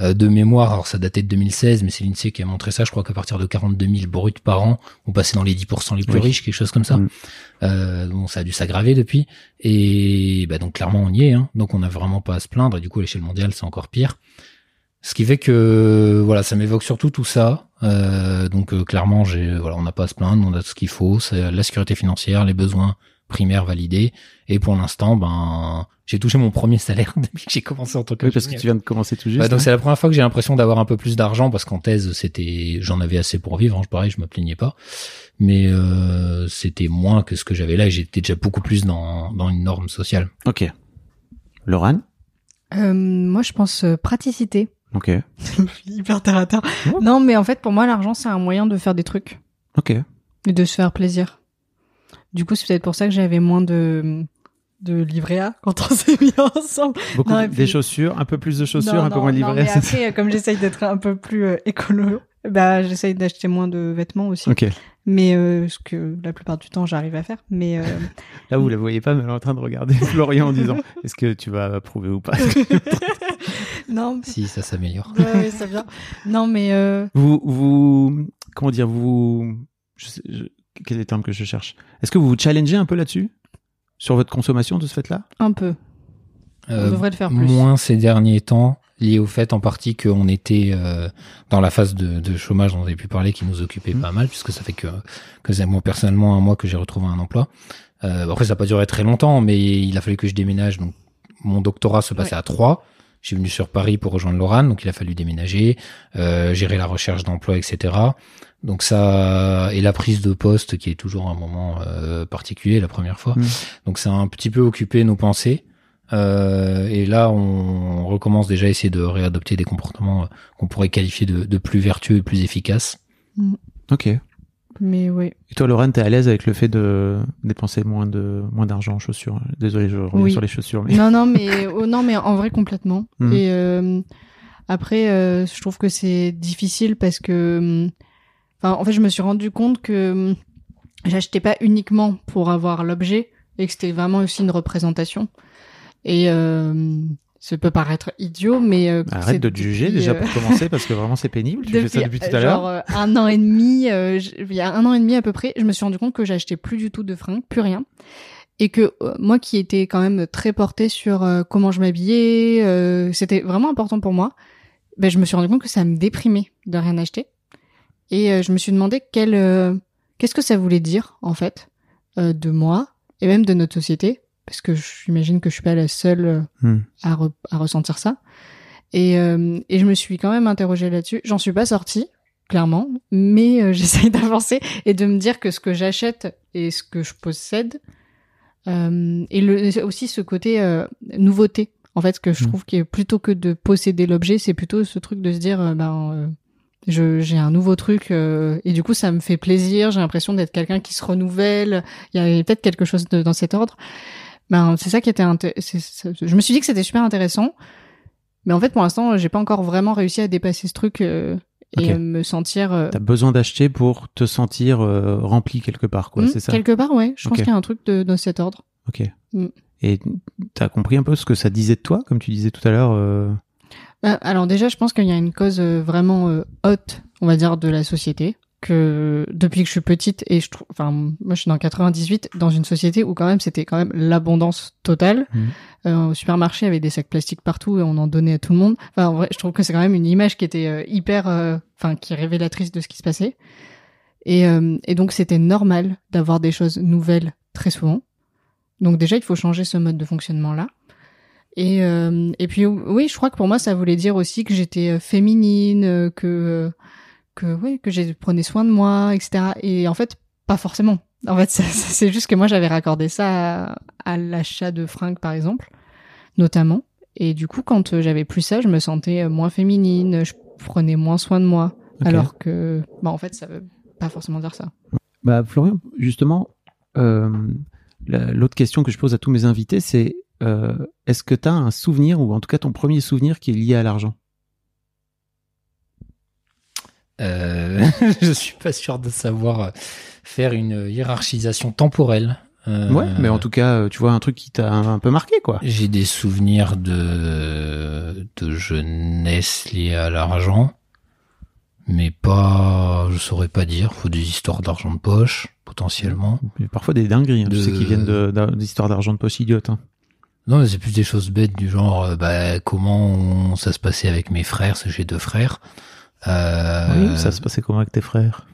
Euh, de mémoire, alors ça datait de deux mille seize, mais c'est l'I N S E E qui a montré ça. Je crois qu'à partir de quarante-deux mille bruts par an, on passait dans les dix pour cent les plus oui. riches, quelque chose comme ça. Mmh. Euh, bon, ça a dû s'aggraver depuis. Et bah, donc clairement, on y est. Hein. Donc on n'a vraiment pas à se plaindre. Et du coup, à l'échelle mondiale, c'est encore pire. Ce qui fait que voilà, ça m'évoque surtout tout ça. Euh, donc euh, clairement, j'ai voilà, on n'a pas à se plaindre. On a tout ce qu'il faut. C'est la sécurité financière, les besoins primaire validé et pour l'instant ben j'ai touché mon premier salaire depuis que j'ai commencé en tant que oui, parce que tu viens de commencer tout juste bah, donc hein. C'est la première fois que j'ai l'impression d'avoir un peu plus d'argent parce qu'en thèse c'était j'en avais assez pour vivre hein, pareil je me plaignais pas mais euh, c'était moins que ce que j'avais là et j'étais déjà beaucoup plus dans dans une norme sociale. OK. Laurane euh, moi je pense euh, praticité. OK. Hyper terre à terre. Oh. Non mais en fait pour moi l'argent c'est un moyen de faire des trucs. OK. Et de se faire plaisir. Du coup, c'est peut-être pour ça que j'avais moins de, de livret A quand on s'est mis ensemble. Beaucoup non, puis, des chaussures, un peu plus de chaussures, non, un non, peu moins de livret A. Après, ça. Comme j'essaye d'être un peu plus euh, écolo, bah, j'essaye d'acheter moins de vêtements aussi. Okay. Mais euh, ce que la plupart du temps, j'arrive à faire. Mais, euh... Là, vous la voyez pas, mais elle est en train de regarder Florian en disant « Est-ce que tu vas approuver ou pas ?» Non. Mais... Si, ça s'améliore. Oui, ouais, ça vient. Non, mais... Euh... Vous, vous... Comment dire vous... Je sais, je... Quel est le terme que je cherche ? Est-ce que vous vous challengez un peu là-dessus ? Sur votre consommation de ce fait-là ? Un peu. Euh, On devrait le faire plus. Moins ces derniers temps, lié au fait en partie qu'on était euh, dans la phase de, de chômage dont on avait pu parler, qui nous occupait mmh. pas mal, puisque ça fait que, que c'est moi personnellement un mois que j'ai retrouvé un emploi. Euh, après, ça n'a pas duré très longtemps, mais il a fallu que je déménage. Donc, mon doctorat se passait ouais. à Troyes. J'ai venu sur Paris pour rejoindre Laurane, donc il a fallu déménager, euh, gérer la recherche d'emploi, et cetera. Donc ça et la prise de poste qui est toujours un moment euh, particulier la première fois. Mmh. Donc ça a un petit peu occupé nos pensées. Euh, et là, on recommence déjà à essayer de réadopter des comportements qu'on pourrait qualifier de, de plus vertueux et plus efficaces. Mmh. OK. Mais oui. Et toi, Laurane, t'es à l'aise avec le fait de dépenser moins de moins d'argent en chaussures. Désolé, je reviens oui. sur les chaussures. Mais... Non, non, mais oh, non, mais en vrai complètement. Mmh. Et euh, après, euh, je trouve que c'est difficile parce que, enfin, en fait, je me suis rendu compte que j'achetais pas uniquement pour avoir l'objet et que c'était vraiment aussi une représentation. Et euh, ça peut paraître idiot, mais... Euh, Arrête de te juger, déjà, euh... pour commencer, parce que vraiment, c'est pénible. Tu depuis, fais ça depuis tout à l'heure. Genre, euh, un an et demi, euh, il y a un an et demi à peu près, je me suis rendu compte que j'achetais plus du tout de fringues, plus rien. Et que euh, moi, qui étais quand même très portée sur euh, comment je m'habillais, euh, c'était vraiment important pour moi, ben, je me suis rendu compte que ça me déprimait de rien acheter. Et euh, je me suis demandé quel, euh, qu'est-ce que ça voulait dire, en fait, euh, de moi, et même de notre société. Parce que j'imagine que je suis pas la seule mmh. à, re- à ressentir ça. Et, euh, et je me suis quand même interrogée là-dessus. J'en suis pas sortie, clairement, mais euh, j'essaye d'avancer et de me dire que ce que j'achète et ce que je possède, euh, et le, aussi ce côté euh, nouveauté, en fait, que je mmh. trouve que plutôt que de posséder l'objet, c'est plutôt ce truc de se dire, euh, ben, euh, Je, j'ai un nouveau truc euh, et du coup ça me fait plaisir, j'ai l'impression d'être quelqu'un qui se renouvelle, il y avait peut-être quelque chose de, dans cet ordre. Ben c'est ça qui était inté- c'est, c'est, je me suis dit que c'était super intéressant, mais en fait pour l'instant j'ai pas encore vraiment réussi à dépasser ce truc euh, et okay. me sentir euh... T'as besoin d'acheter pour te sentir euh, rempli quelque part quoi, mmh, c'est ça? Quelque part ouais, je okay. pense qu'il y a un truc de, de cet ordre. OK. Mmh. Et t'as compris un peu ce que ça disait de toi, comme tu disais tout à l'heure euh... Alors déjà, je pense qu'il y a une cause vraiment euh, haute, on va dire, de la société. Que depuis que je suis petite et je trouve, enfin, moi je suis dans quatre-vingt-dix-huit, dans une société où quand même c'était quand même l'abondance totale. Mmh. Euh, au supermarché, il y avait des sacs plastiques partout et on en donnait à tout le monde. Enfin, en vrai, je trouve que c'est quand même une image qui était euh, hyper, euh, enfin, qui est révélatrice de ce qui se passait. Et, euh, et donc c'était normal d'avoir des choses nouvelles très souvent. Donc déjà, il faut changer ce mode de fonctionnement-là. Et, euh, et puis oui, je crois que pour moi ça voulait dire aussi que j'étais féminine, que que oui, que je prenais soin de moi, et cetera. Et en fait, pas forcément. En fait, ça, ça, c'est juste que moi j'avais raccordé ça à, à l'achat de fringues, par exemple, notamment. Et du coup, quand j'avais plus ça, je me sentais moins féminine, je prenais moins soin de moi, okay. alors que, bah en fait, ça veut pas forcément dire ça. Bah Florian, justement, euh, la, l'autre question que je pose à tous mes invités, c'est Euh, est-ce que tu as un souvenir, ou en tout cas ton premier souvenir qui est lié à l'argent ? euh, Je suis pas sûr de savoir faire une hiérarchisation temporelle. Euh, ouais, mais en tout cas, tu vois un truc qui t'a un, un peu marqué, quoi. J'ai des souvenirs de, de jeunesse liés à l'argent, mais pas, je saurais pas dire. Faut des histoires d'argent de poche, potentiellement. Mais parfois des dingueries, hein, de... tu sais, qui viennent de, de, d'histoires d'argent de poche idiotes. Hein. Non, mais c'est plus des choses bêtes du genre, euh, bah, comment on, ça se passait avec mes frères, j'ai deux frères. Euh, oui, ça se passait comment avec tes frères?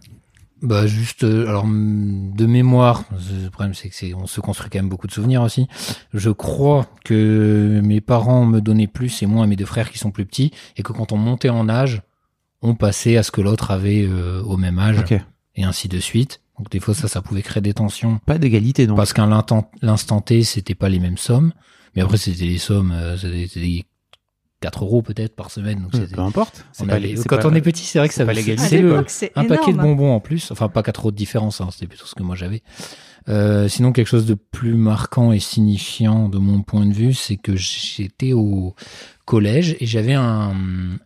Bah, juste, euh, alors, de mémoire, le problème c'est que c'est, on se construit quand même beaucoup de souvenirs aussi. Je crois que mes parents me donnaient plus et moins à mes deux frères qui sont plus petits, et que quand on montait en âge, on passait à ce que l'autre avait euh, au même âge, okay. et ainsi de suite. Donc des fois ça, ça pouvait créer des tensions. Pas d'égalité donc. Parce qu'à l'instant T, c'était pas les mêmes sommes. Mais après, c'était des sommes, euh, c'était des quatre euros peut-être par semaine. Donc c'était... Peu importe. C'est on pas les... c'est Quand pas... on est petit, c'est vrai que c'est ça pas l'égalité. C'est, le... c'est un énorme. Paquet de bonbons en plus. Enfin, pas quatre euros de différence, hein. C'était plutôt ce que moi j'avais. Euh, sinon, quelque chose de plus marquant et signifiant de mon point de vue, c'est que j'étais au collège et j'avais un,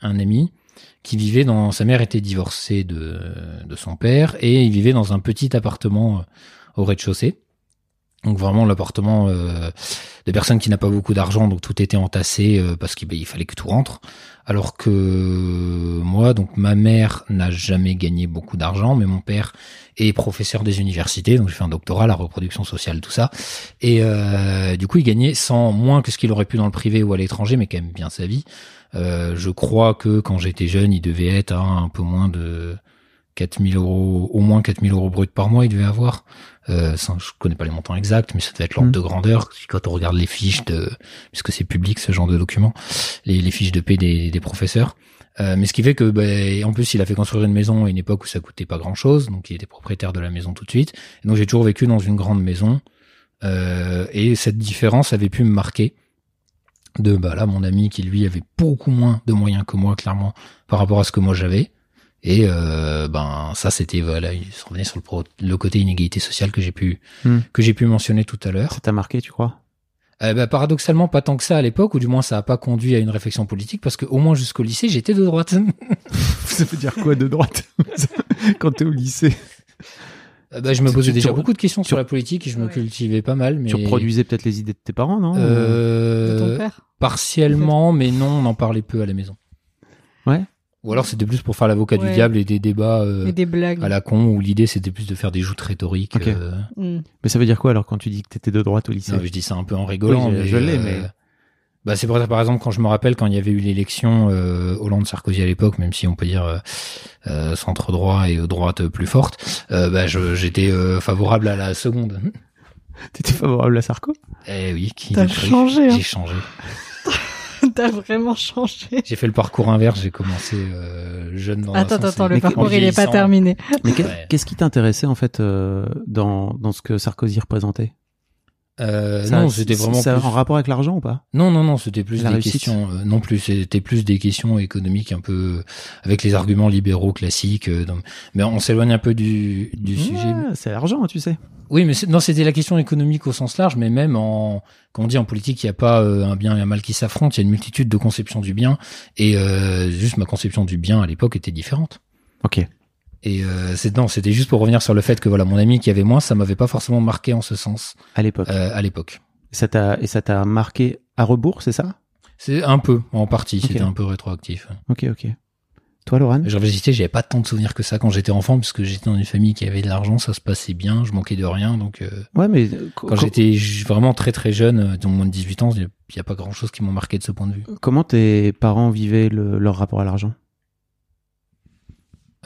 un ami qui vivait dans... Sa mère était divorcée de, de son père et il vivait dans un petit appartement au rez-de-chaussée. Donc vraiment l'appartement euh, de personnes qui n'a pas beaucoup d'argent, donc tout était entassé euh, parce qu'il ben, il fallait que tout rentre. Alors que euh, moi, donc ma mère n'a jamais gagné beaucoup d'argent, mais mon père est professeur des universités, donc j'ai fait un doctorat, la reproduction sociale, tout ça. Et euh, du coup, il gagnait sans moins que ce qu'il aurait pu dans le privé ou à l'étranger, mais quand même bien sa vie. Euh, je crois que quand j'étais jeune, il devait être à un peu moins de... quatre mille euros, au moins quatre mille euros brut par mois, il devait avoir. Euh, sans, je connais pas les montants exacts, mais ça devait être l'ordre mmh. de grandeur. Quand on regarde les fiches de, puisque c'est public ce genre de documents, les, les fiches de paie des, des professeurs. Euh, mais ce qui fait que, bah, en plus, il a fait construire une maison à une époque où ça coûtait pas grand chose, donc il était propriétaire de la maison tout de suite. Et donc j'ai toujours vécu dans une grande maison, euh, et cette différence avait pu me marquer. De, bah là, mon ami qui lui avait beaucoup moins de moyens que moi, clairement, par rapport à ce que moi j'avais. Et euh, ben ça c'était voilà, il se revenait sur le, pro- le côté inégalité sociale que j'ai pu mmh. que j'ai pu mentionner tout à l'heure. Ça t'a marqué, tu crois? euh, ben, paradoxalement pas tant que ça à l'époque, ou du moins ça a pas conduit à une réflexion politique, parce que au moins jusqu'au lycée j'étais de droite. Ça veut dire quoi, de droite? Quand t'es au lycée, euh, ben, je me posais déjà beaucoup de questions sur la politique et je me cultivais pas mal. Mais tu reproduisais peut-être les idées de tes parents, non? euh, De ton père? Partiellement, mais non, on en parlait peu à la maison. Ouais. Ou alors c'était plus pour faire l'avocat ouais. du diable et des débats euh, et des blagues à la con, où l'idée c'était plus de faire des joutes rhétoriques. Okay. Euh... Mm. Mais ça veut dire quoi alors quand tu dis que t'étais de droite au lycée? Non, je dis ça un peu en rigolant. Oui, mais, je l'ai, euh, mais... Bah, c'est pour ça, par exemple, quand je me rappelle quand il y avait eu l'élection euh, Hollande-Sarkozy à l'époque, même si on peut dire euh, euh, centre-droit et droite plus forte, euh, bah, je, j'étais euh, favorable à la seconde. T'étais favorable à Sarko? Eh oui, qui T'as changé. Hein. J'ai changé. T'as vraiment changé. J'ai fait le parcours inverse, j'ai commencé euh, jeune dans Attends, attends, attends, le parcours il est pas terminé. Mais qu'est-ce qui t'intéressait en fait euh, dans, dans ce que Sarkozy représentait? Euh, ça, non, c'était vraiment ça plus... en rapport avec l'argent ou pas? Non, non, non, c'était plus la des réussite. questions, euh, non plus, c'était plus des questions économiques un peu avec les arguments libéraux classiques. Euh, donc... Mais on s'éloigne un peu du, du ouais, sujet. C'est l'argent, tu sais. Oui, mais non, c'était la question économique au sens large, mais même en, quand on dit en politique, il n'y a pas euh, un bien et un mal qui s'affrontent, il y a une multitude de conceptions du bien, et euh, juste ma conception du bien à l'époque était différente. Ok. Et euh, c'est, non, c'était juste pour revenir sur le fait que voilà, mon ami qui avait moins, ça m'avait pas forcément marqué en ce sens. À l'époque. Euh, à l'époque. Ça t'a, et ça t'a marqué à rebours, c'est ça? C'est un peu, en partie. Okay. C'était un peu rétroactif. Ok, ok. Toi, Laurane? J'ai réfléchi, j'avais pas tant de souvenirs que ça quand j'étais enfant, parce que j'étais dans une famille qui avait de l'argent, ça se passait bien, je manquais de rien, donc. Euh, ouais, mais quand, quand j'étais vraiment très très jeune, dans moins de dix-huit ans, il y a pas grand chose qui m'ont marqué de ce point de vue. Comment tes parents vivaient le, leur rapport à l'argent?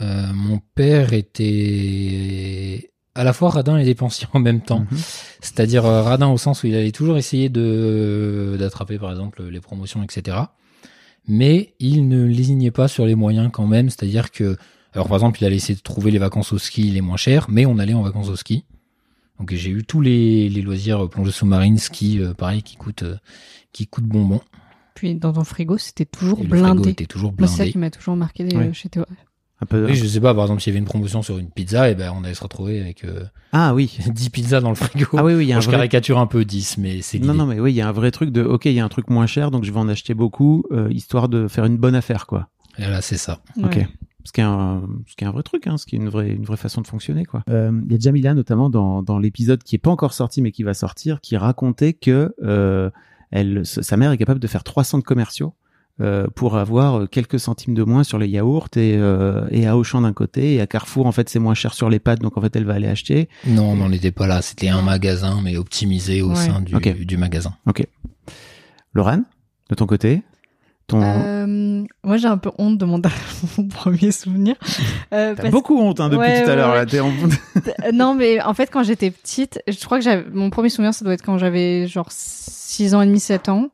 Euh, mon père était à la fois radin et dépensier en même temps. Mmh. C'est-à-dire euh, radin au sens où il allait toujours essayer de, euh, d'attraper, par exemple, les promotions, et cetera. Mais il ne lésignait pas sur les moyens quand même. C'est-à-dire que, alors par exemple, il allait essayer de trouver les vacances au ski les moins chères, mais on allait en vacances au ski. Donc j'ai eu tous les, les loisirs, plongée sous-marine, ski, euh, pareil, qui coûtent euh, qui coûtent bonbons. Puis dans ton frigo, c'était toujours et blindé. Le frigo était toujours blindé. C'est ça qui m'a toujours marqué oui. chez toi. Un peu... Oui, je sais pas, par exemple, s'il y avait une promotion sur une pizza, et ben on allait se retrouver avec euh, ah, oui. dix pizzas dans le frigo. Ah, oui, oui, y a bon, un je vrai... caricature un peu dix, mais c'est l'idée. Non, non, mais oui, il y a un vrai truc de, ok, il y a un truc moins cher, donc je vais en acheter beaucoup, euh, histoire de faire une bonne affaire, quoi. Et là, c'est ça. Ouais. Ok. Ce qui est un, ce qui est un vrai truc, hein, ce qui est une vraie, une vraie façon de fonctionner, quoi. Il euh, y a Jamila, notamment, dans, dans l'épisode qui est pas encore sorti, mais qui va sortir, qui racontait que euh, elle, sa mère est capable de faire trois centres commerciaux. Euh, pour avoir quelques centimes de moins sur les yaourts et, euh, et à Auchan d'un côté et à Carrefour en fait c'est moins cher sur les pâtes donc en fait elle va aller acheter. Non, on n'était pas là, c'était un magasin mais optimisé au ouais. sein du, okay. du magasin. Ok. Laurane, de ton côté ton... Euh, moi j'ai un peu honte de mon, mon premier souvenir. Euh, T'as parce... beaucoup honte hein, depuis ouais, tout à ouais, l'heure. Ouais. Là, en... non mais en fait quand j'étais petite, je crois que j'avais... mon premier souvenir ça doit être quand j'avais genre six ans et demi, sept ans.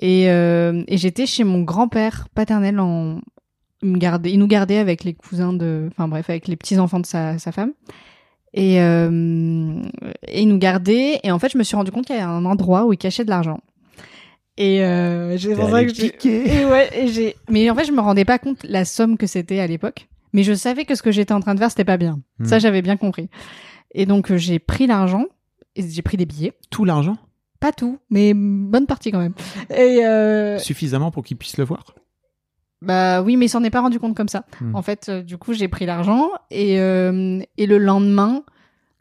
Et, euh, et j'étais chez mon grand-père paternel en, il me gardait, il nous gardait avec les cousins de, enfin bref, avec les petits-enfants de sa, sa femme. Et, euh, et il nous gardait. Et en fait, je me suis rendu compte qu'il y avait un endroit où il cachait de l'argent. Et, euh, j'ai, pour ça que j'ai, et ouais, et j'ai, mais en fait, je me rendais pas compte la somme que c'était à l'époque. Mais je savais que ce que j'étais en train de faire, c'était pas bien. Mmh. Ça, j'avais bien compris. Et donc, j'ai pris l'argent et j'ai pris des billets. Tout l'argent? Pas tout, mais bonne partie quand même. Et euh... suffisamment pour qu'il puisse le voir. Bah oui, mais il s'en est pas rendu compte comme ça. Mmh. En fait, euh, du coup, j'ai pris l'argent et euh, et le lendemain,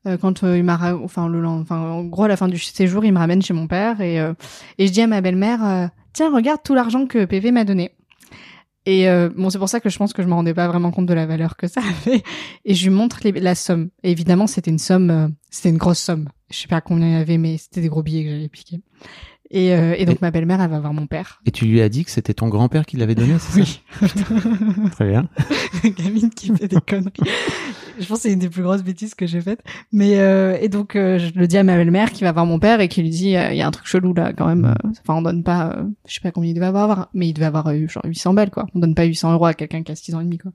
euh, quand euh, il m'a, ra... enfin le lendemain, enfin en gros à la fin du séjour, il me ramène chez mon père et euh, et je dis à ma belle-mère, euh, tiens, regarde tout l'argent que P V m'a donné. Et euh, bon, c'est pour ça que je pense que je me rendais pas vraiment compte de la valeur que ça avait. Et je lui montre les... la somme. Et évidemment, c'était une somme, euh, c'était une grosse somme. Je sais pas combien il y avait, mais c'était des gros billets que j'avais piqués. Et, euh, et donc, et ma belle-mère, elle va voir mon père. Et tu lui as dit que c'était ton grand-père qui l'avait donné, c'est oui. ça? Oui. Très bien. Gamine qui fait des conneries. Je pense que c'est une des plus grosses bêtises que j'ai faites. Mais, euh, et donc, euh, je le dis à ma belle-mère qui va voir mon père et qui lui dit, il euh, y a un truc chelou, là, quand même. Enfin, on donne pas, euh, je sais pas combien il devait avoir, mais il devait avoir eu, genre, huit cents balles, quoi. On donne pas huit cents euros à quelqu'un qui a six ans et demi, quoi.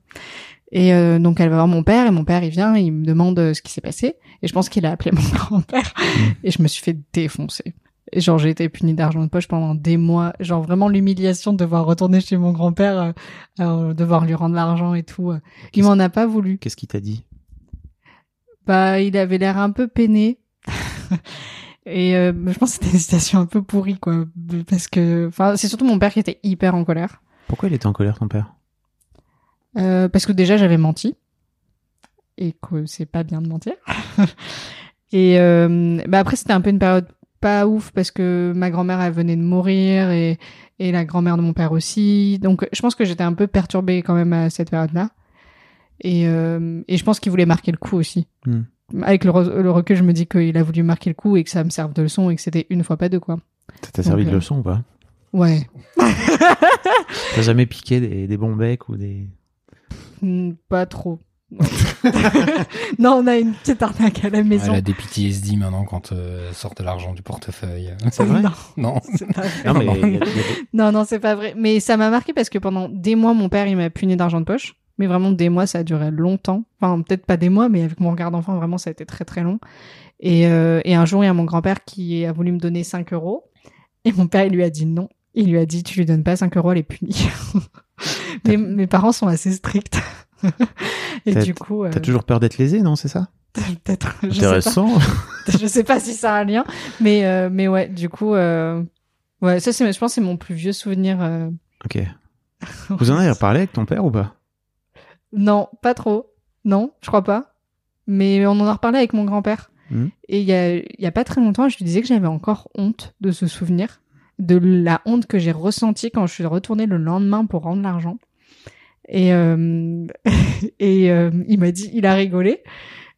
Et euh, donc elle va voir mon père et mon père il vient et il me demande ce qui s'est passé et je pense qu'il a appelé mon grand-père et je me suis fait défoncer. Et genre j'ai été punie d'argent de poche pendant des mois, genre vraiment l'humiliation de devoir retourner chez mon grand-père, euh, devoir lui rendre l'argent et tout. Il m'en a pas voulu. Qu'est-ce qu'il t'a dit? Bah il avait l'air un peu peiné. Et euh, je pense que c'était une situation un peu pourrie quoi, parce que enfin c'est surtout mon père qui était hyper en colère. Pourquoi il était en colère ton père? Euh, parce que déjà j'avais menti et que c'est pas bien de mentir et euh, bah après c'était un peu une période pas ouf parce que ma grand-mère elle venait de mourir et, et la grand-mère de mon père aussi donc je pense que j'étais un peu perturbée quand même à cette période-là et, euh, et je pense qu'il voulait marquer le coup aussi mmh. avec le, re- le recul je me dis qu'il a voulu marquer le coup et que ça me serve de leçon et que c'était une fois pas deux quoi. Ça t'a donc, servi de euh... leçon ou pas? Ouais. T'as jamais piqué des, des bons becs ou des... Pas trop. Non, on a une petite arnaque à la maison. Elle a des P T S D maintenant quand euh, sortent l'argent du portefeuille. C'est vrai? Non. Non. C'est pas vrai. Non, mais... non, non. non, non, c'est pas vrai. Mais ça m'a marqué parce que pendant des mois, mon père, il m'a puni d'argent de poche. Mais vraiment, des mois, ça a duré longtemps. Enfin, peut-être pas des mois, mais avec mon regard d'enfant, vraiment, ça a été très, très long. Et, euh, et un jour, il y a mon grand-père qui a voulu me donner cinq euros. Et mon père, il lui a dit non. Il lui a dit, tu lui donnes pas cinq euros, elle est punie. mes, mes parents sont assez stricts. Et t'as, du coup... Euh... T'as toujours peur d'être lésé, non? C'est ça? Peut-être. Intéressant. Je sais, je sais pas si ça a un lien. Mais, euh, mais ouais, du coup... Euh... Ouais, ça, c'est, je pense que c'est mon plus vieux souvenir. Euh... Ok. Vous en avez reparlé avec ton père ou pas? Non, pas trop. Non, je crois pas. Mais on en a reparlé avec mon grand-père. Mmh. Et il y a, y a pas très longtemps, je lui disais que j'avais encore honte de ce souvenir, de la honte que j'ai ressentie quand je suis retournée le lendemain pour rendre l'argent. Et, euh, et euh, il m'a dit, il a rigolé,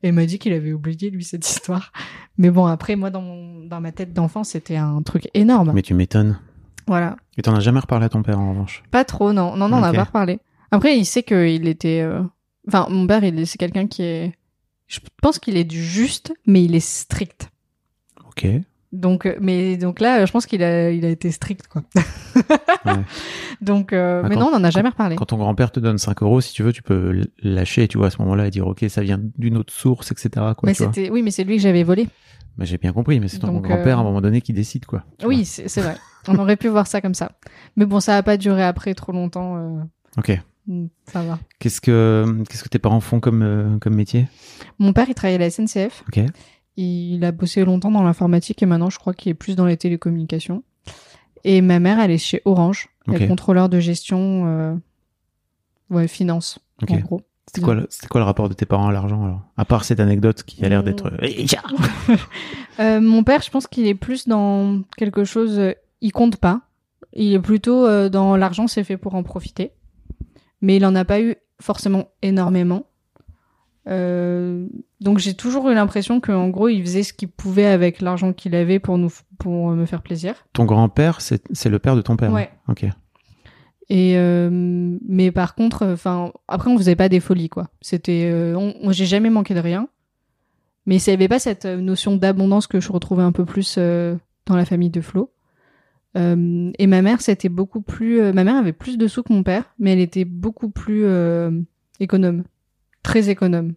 et il m'a dit qu'il avait oublié, lui, cette histoire. Mais bon, après, moi, dans, mon, dans ma tête d'enfant, c'était un truc énorme. Mais tu m'étonnes. Voilà. Et t'en as jamais reparlé à ton père, en revanche? Pas trop, non. Non, non, okay. On n'a pas reparlé. Après, il sait qu'il était... Euh... Enfin, mon père, il, c'est quelqu'un qui est... Je pense qu'il est du juste, mais il est strict. Ok. Donc, mais donc là, je pense qu'il a, il a été strict, quoi. Ouais. Donc, euh, bah, mais quand, non, on n'en a jamais reparlé. Quand ton grand-père te donne cinq euros, si tu veux, tu peux lâcher, tu vois, à ce moment-là, et dire, ok, ça vient d'une autre source, et cetera. Quoi, mais tu c'était, vois. Oui, mais c'est lui que j'avais volé. Bah, j'ai bien compris, mais c'est ton donc, grand-père, euh... à un moment donné, qui décide, quoi. Oui, c'est, c'est vrai. On aurait pu voir ça comme ça. Mais bon, ça n'a pas duré après trop longtemps. Euh... Ok. Ça va. Qu'est-ce que, qu'est-ce que tes parents font comme, euh, comme métier? Mon père, il travaillait à la S N C F. Ok. Il a bossé longtemps dans l'informatique et maintenant, je crois qu'il est plus dans les télécommunications. Et ma mère, elle est chez Orange. Okay. Elle est contrôleur de gestion, euh... ouais, finance, okay. En gros. C'était quoi, le, c'était quoi le rapport de tes parents à l'argent, alors? À part cette anecdote qui a l'air d'être... euh, mon père, je pense qu'il est plus dans quelque chose... Il compte pas. Il est plutôt euh, dans l'argent, c'est fait pour en profiter. Mais il en a pas eu forcément énormément. Euh, donc j'ai toujours eu l'impression qu'en gros, il faisait ce qu'il pouvait avec l'argent qu'il avait pour nous, pour me faire plaisir. Ton grand-père, c'est, c'est le père de ton père? Ouais. Hein. Ok. Et euh, mais par contre, enfin, après on faisait pas des folies, quoi. C'était, euh, on, on, j'ai jamais manqué de rien. Mais il avait pas cette notion d'abondance que je retrouvais un peu plus euh, dans la famille de Flo. Euh, et ma mère, c'était beaucoup plus. Euh, ma mère avait plus de sous que mon père, mais elle était beaucoup plus euh, économe, très économe.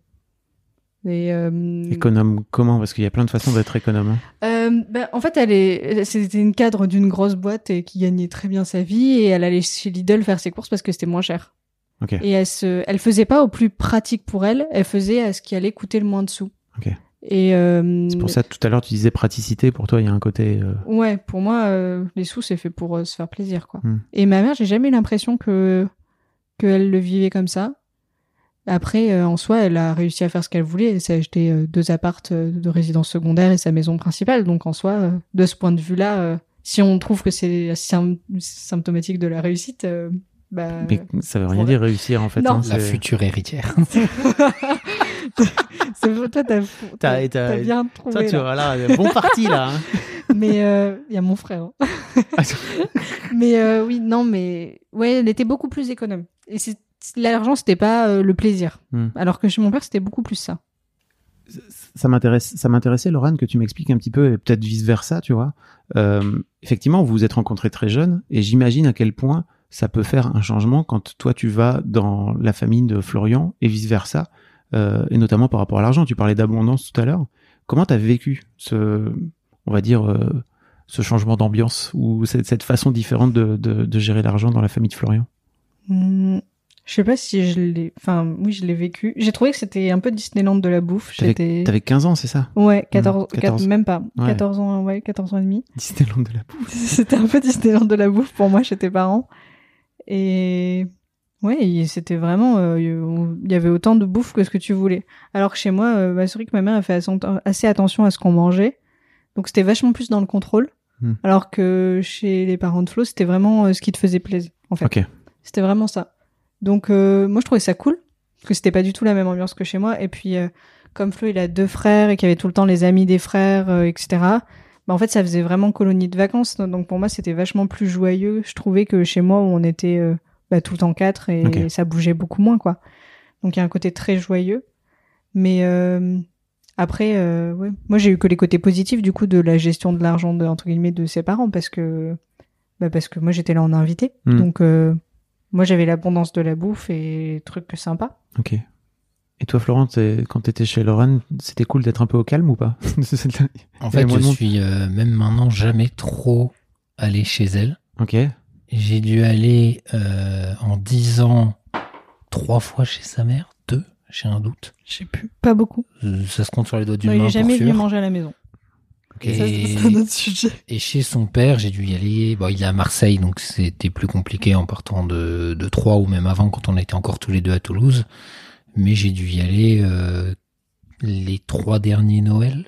Et, euh, économe comment? Parce qu'il y a plein de façons d'être économe. Hein. Euh, bah, en fait, elle est. C'était une cadre d'une grosse boîte et qui gagnait très bien sa vie, et elle allait chez Lidl faire ses courses parce que c'était moins cher. Okay. Et elle se, elle faisait pas au plus pratique pour elle. Elle faisait à ce qui allait coûter le moins de sous. Okay. Et euh... c'est pour ça tout à l'heure tu disais praticité, pour toi il y a un côté euh... ouais, pour moi euh, les sous c'est fait pour euh, se faire plaisir, quoi. Mm. Et ma mère, j'ai jamais eu l'impression que qu'elle le vivait comme ça. Après euh, en soi elle a réussi à faire ce qu'elle voulait, elle s'est acheté euh, deux appartes euh, de résidence secondaire et sa maison principale, donc en soi euh, de ce point de vue là euh, si on trouve que c'est sym- symptomatique de la réussite euh, bah, mais ça veut rien dire vrai. Réussir en fait, non. Hein, la future héritière. C'est toi, t'as, t'as, t'as, t'as bien trouvé. Toi, tu vois, là, bon parti, là. Hein. Mais il euh, y a mon frère. Hein. Mais euh, oui, non, mais... Ouais, elle était beaucoup plus économe. Et c'est... l'argent, c'était pas euh, le plaisir. Mm. Alors que chez mon père, c'était beaucoup plus ça. Ça, ça, m'intéresse, ça m'intéressait, Laurane, que tu m'expliques un petit peu, et peut-être vice-versa, tu vois. Euh, effectivement, vous vous êtes rencontrés très jeunes, et j'imagine à quel point ça peut faire un changement quand toi, tu vas dans la famille de Florian, et vice-versa. Euh, et notamment par rapport à l'argent. Tu parlais d'abondance tout à l'heure. Comment tu as vécu ce, on va dire, euh, ce changement d'ambiance ou cette, cette façon différente de, de, de gérer l'argent dans la famille de Florian? Mmh, je sais pas si je l'ai... Enfin, oui, je l'ai vécu. J'ai trouvé que c'était un peu Disneyland de la bouffe. T'avais, t'avais quinze ans, c'est ça? Ouais, quatorze, quatorze... quatorze... même pas. Ouais. quatorze ans, ouais, quatorze ans et demi. Disneyland de la bouffe. C'était un peu Disneyland de la bouffe pour moi chez tes parents. Et... ouais, c'était vraiment... Il euh, y avait autant de bouffe que ce que tu voulais. Alors que chez moi, euh, bah, c'est vrai que ma mère a fait assez attention à ce qu'on mangeait. Donc, c'était vachement plus dans le contrôle. Mmh. Alors que chez les parents de Flo, c'était vraiment euh, ce qui te faisait plaisir, en fait. Okay. C'était vraiment ça. Donc, euh, moi, je trouvais ça cool. Parce que c'était pas du tout la même ambiance que chez moi. Et puis, euh, comme Flo, il a deux frères et qu'il y avait tout le temps les amis des frères, euh, et cetera. Bah, en fait, ça faisait vraiment colonie de vacances. Donc, pour moi, c'était vachement plus joyeux, je trouvais, que chez moi, où on était... Euh, Bah, tout le temps quatre et okay. Ça bougeait beaucoup moins, quoi. Donc il y a un côté très joyeux, mais euh, après euh, ouais. Moi j'ai eu que les côtés positifs du coup de la gestion de l'argent de, entre guillemets, de ses parents, parce que bah, parce que moi j'étais là en invité. Mmh. Donc euh, moi j'avais l'abondance de la bouffe et trucs sympas. Ok. Et Et toi, Florent, quand tu étais chez Laurane, c'était cool d'être un peu au calme ou pas? En fait, je suis euh, même maintenant jamais trop allé chez elle. Ok. J'ai dû aller euh, en dix ans trois fois chez sa mère, deux, j'ai un doute. Je sais plus. Pas beaucoup. Ça se compte sur les doigts d'une main. Il n'est jamais venu manger à la maison. Okay. Et, ça, c'est un autre sujet. Et chez son père, j'ai dû y aller. Bon, il est à Marseille, donc c'était plus compliqué en partant de, de Troyes ou même avant quand on était encore tous les deux à Toulouse. Mais j'ai dû y aller euh, les trois derniers Noël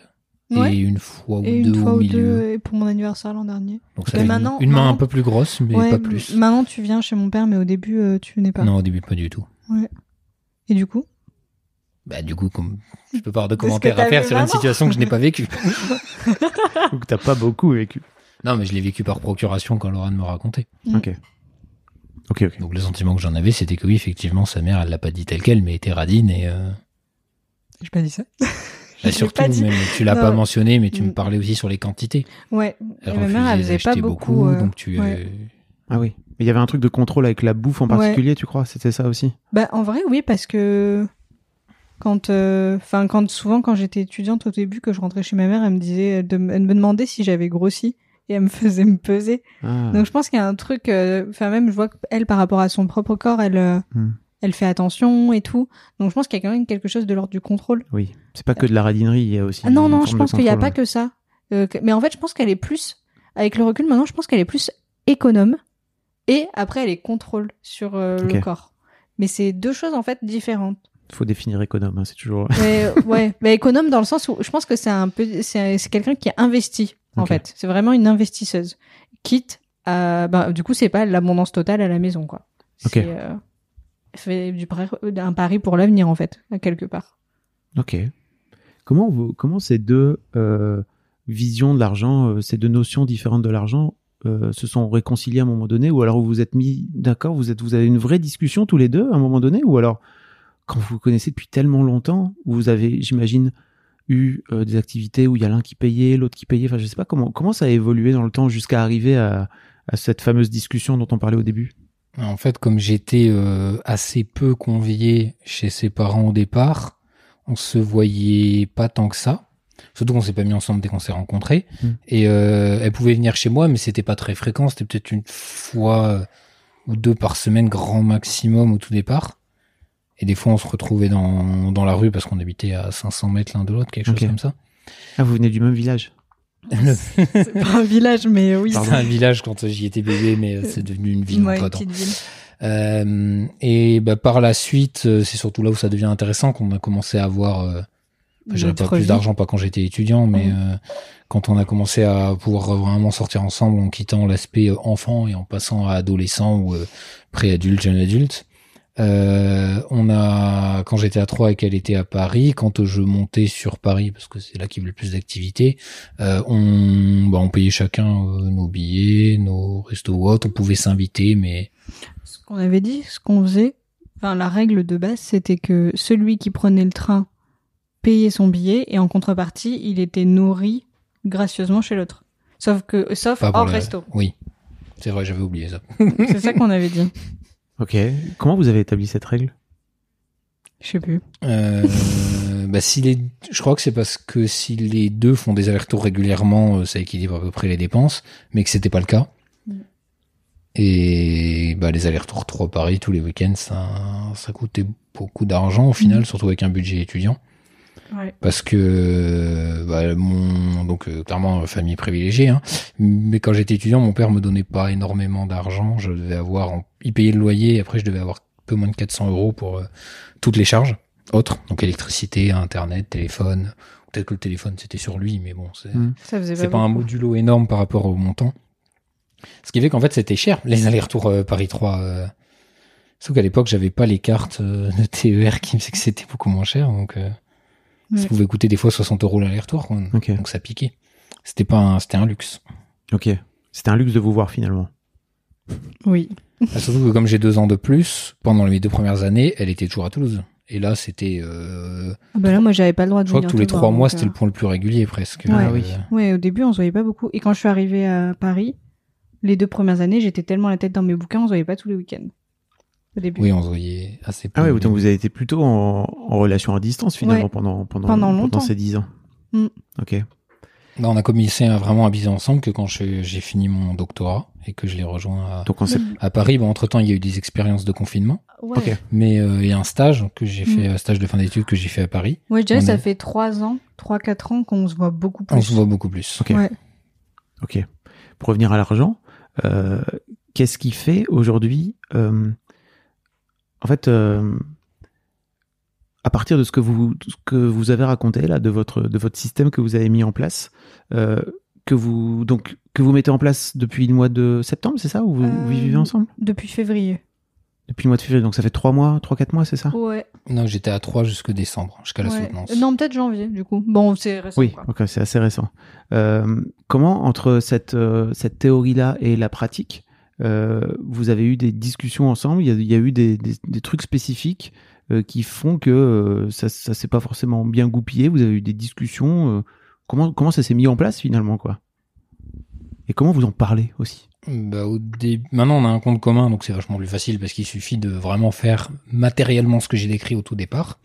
ouais. et une fois ou et deux une fois au milieu. Ou deux, et pour mon anniversaire l'an dernier. Donc ça une, maintenant, une main maintenant, un peu plus grosse, mais ouais, pas plus. Maintenant tu viens chez mon père, mais au début euh, tu venais pas. Non, au début pas du tout. Ouais. Et du coup? Bah du coup, comme je peux pas avoir de commentaires à faire sur une situation que je n'ai pas vécue ou que t'as pas beaucoup vécu. Non, mais je l'ai vécu par procuration quand Laurane me racontait. Mm. Ok. Ok, ok. Donc le sentiment que j'en avais, c'était que oui, effectivement, sa mère, elle l'a pas dit telle quelle, mais était radine et. Euh... J'ai pas dit ça. Bah, surtout, pas dit. Même, tu l'as non. pas mentionné, mais tu me parlais aussi sur les quantités. Ouais. Elle et ma mère, elle faisait pas beaucoup, beaucoup euh... donc tu. Ouais. Euh... Ah oui. Mais il y avait un truc de contrôle avec la bouffe en particulier, ouais. tu crois? C'était ça aussi? Bah en vrai, oui, parce que quand, enfin, euh, quand souvent quand j'étais étudiante au début, que je rentrais chez ma mère, elle me disait, elle me demandait si j'avais grossi. Et elle me faisait me peser. Ah. Donc je pense qu'il y a un truc... Enfin euh, même, je vois qu'elle, par rapport à son propre corps, elle, euh, mm. elle fait attention et tout. Donc je pense qu'il y a quand même quelque chose de l'ordre du contrôle. Oui, c'est pas que de la radinerie, il y a aussi... Ah, non, non, je pense qu'il n'y a ouais. pas que ça. Euh, que... Mais en fait, je pense qu'elle est plus... Avec le recul, maintenant, je pense qu'elle est plus économe. Et après, elle est contrôle sur euh, okay. le corps. Mais c'est deux choses, en fait, différentes. Il faut définir économe, hein, c'est toujours... Mais, ouais, mais économe dans le sens où je pense que c'est un peu... c'est, c'est quelqu'un qui est investi. En okay. fait, c'est vraiment une investisseuse. Quitte à... Bah, du coup, c'est pas l'abondance totale à la maison, quoi. Okay. C'est euh, fait du pari, un pari pour l'avenir, en fait, quelque part. Ok. Comment, vous, comment ces deux euh, visions de l'argent, euh, ces deux notions différentes de l'argent euh, se sont réconciliées à un moment donné? Ou alors vous vous êtes mis d'accord, vous, êtes, vous avez une vraie discussion tous les deux à un moment donné? Ou alors, quand vous vous connaissez depuis tellement longtemps, vous avez, j'imagine... eu euh, des activités où il y a l'un qui payait, l'autre qui payait. Enfin, je sais pas comment comment ça a évolué dans le temps jusqu'à arriver à, à cette fameuse discussion dont on parlait au début. En fait, comme j'étais euh, assez peu convié chez ses parents au départ, on se voyait pas tant que ça. Surtout qu'on s'est pas mis ensemble dès qu'on s'est rencontrés. Mmh. Et euh, elle pouvait venir chez moi, mais c'était pas très fréquent. C'était peut-être une fois ou deux par semaine, grand maximum au tout départ. Et des fois, on se retrouvait dans, dans la rue parce qu'on habitait à cinq cents mètres l'un de l'autre, quelque okay. chose comme ça. Ah, vous venez du même village? C'est pas un village, mais oui. Pardon. C'est un village quand j'y étais bébé, mais c'est devenu une ville ouais, entre-temps. Euh, et bah, par la suite, c'est surtout là où ça devient intéressant qu'on a commencé à avoir... Euh, enfin, j'avais pas plus d'argent, pas quand j'étais étudiant, mais mmh. euh, quand on a commencé à pouvoir vraiment sortir ensemble en quittant l'aspect enfant et en passant à adolescent ou euh, pré-adulte, jeune adulte. Euh, on a, quand j'étais à Troyes et qu'elle était à Paris, quand je montais sur Paris, parce que c'est là qu'il y avait le plus d'activités, euh, on, bah, on payait chacun euh, nos billets, nos restos ou autres, on pouvait s'inviter, mais. Ce qu'on avait dit, ce qu'on faisait, enfin, la règle de base, c'était que celui qui prenait le train payait son billet et en contrepartie, il était nourri gracieusement chez l'autre. Sauf que, sauf hors la... resto. Oui. C'est vrai, j'avais oublié ça. C'est ça qu'on avait dit. Ok. Comment vous avez établi cette règle? Je sais plus. Euh, bah si les, je crois que c'est parce que si les deux font des allers-retours régulièrement, ça équilibre à peu près les dépenses, mais que c'était pas le cas. Mm. Et bah les allers-retours trois Paris tous les week-ends, ça, ça coûtait beaucoup d'argent au final, mm. surtout avec un budget étudiant. Ouais. Parce que bah, mon donc euh, clairement famille privilégiée hein, mais quand j'étais étudiant mon père me donnait pas énormément d'argent, je devais avoir en... il payait le loyer et après je devais avoir peu moins de quatre cents euros pour euh, toutes les charges autres, donc électricité, internet, téléphone, peut-être que le téléphone c'était sur lui mais bon c'est, mmh. Ça faisait pas, c'est pas un modulo énorme par rapport au montant, ce qui fait qu'en fait c'était cher les allers-retours euh, Paris-Troyes euh... sauf qu'à l'époque j'avais pas les cartes euh, de T E R qui me disaient que c'était beaucoup moins cher donc euh... Ça ouais. pouvait coûter des fois soixante euros l'aller-retour. Okay. Donc ça piquait. C'était pas un, c'était un luxe. Ok. C'était un luxe de vous voir finalement. Oui. Ah, surtout que comme j'ai deux ans de plus, pendant les deux premières années, elle était toujours à Toulouse. Et là, c'était. Euh... Ah bah là, moi, j'avais pas le droit de. Je crois que tous les trois mois, c'était euh... le point le plus régulier presque. Ouais. Euh... Oui. Ouais. Au début, on se voyait pas beaucoup. Et quand je suis arrivée à Paris, les deux premières années, j'étais tellement la tête dans mes bouquins, on se voyait pas tous les week-ends. au début. Oui, on se voyait assez peu. Ah oui, autant vous avez été plutôt en, en relation à distance finalement ouais. pendant, pendant, pendant, pendant ces dix ans. Mm. Ok. Non, on a commencé à vraiment habiter ensemble que quand je, j'ai fini mon doctorat et que je l'ai rejoint à, Donc on s'est... à Paris. Bon, entre temps, il y a eu des expériences de confinement. Ouais. Okay. Mais euh, il y a un stage que j'ai fait, un mmh. stage de fin d'études que j'ai fait à Paris. Oui, je dirais que ça est... fait trois ans, trois, quatre ans qu'on se voit beaucoup plus. On se voit beaucoup plus. Ok. Ouais. Ok. Pour revenir à l'argent, euh, qu'est-ce qui fait aujourd'hui, euh, en fait, euh, à partir de ce que vous ce que vous avez raconté là, de votre de votre système que vous avez mis en place, euh, que vous donc que vous mettez en place depuis le mois de septembre, c'est ça, ou vous, euh, vous vivez ensemble ? Depuis février. Depuis le mois de février, donc ça fait trois mois, trois quatre mois, c'est ça ? Ouais. Non, j'étais à trois jusqu'au décembre, jusqu'à la ouais. soutenance. Non, peut-être janvier, du coup. Bon, c'est récent. Oui, quoi. Ok, c'est assez récent. Euh, comment entre cette euh, cette théorie là et la pratique, euh, vous avez eu des discussions ensemble ? Il y a, il y a eu des, des des trucs spécifiques. Euh, qui font que euh, ça ça s'est pas forcément bien goupillé, vous avez eu des discussions, euh, comment comment ça s'est mis en place finalement, quoi, et comment vous en parlez aussi? Bah au dé... maintenant on a un compte commun, donc c'est vachement plus facile parce qu'il suffit de vraiment faire matériellement ce que j'ai décrit au tout départ.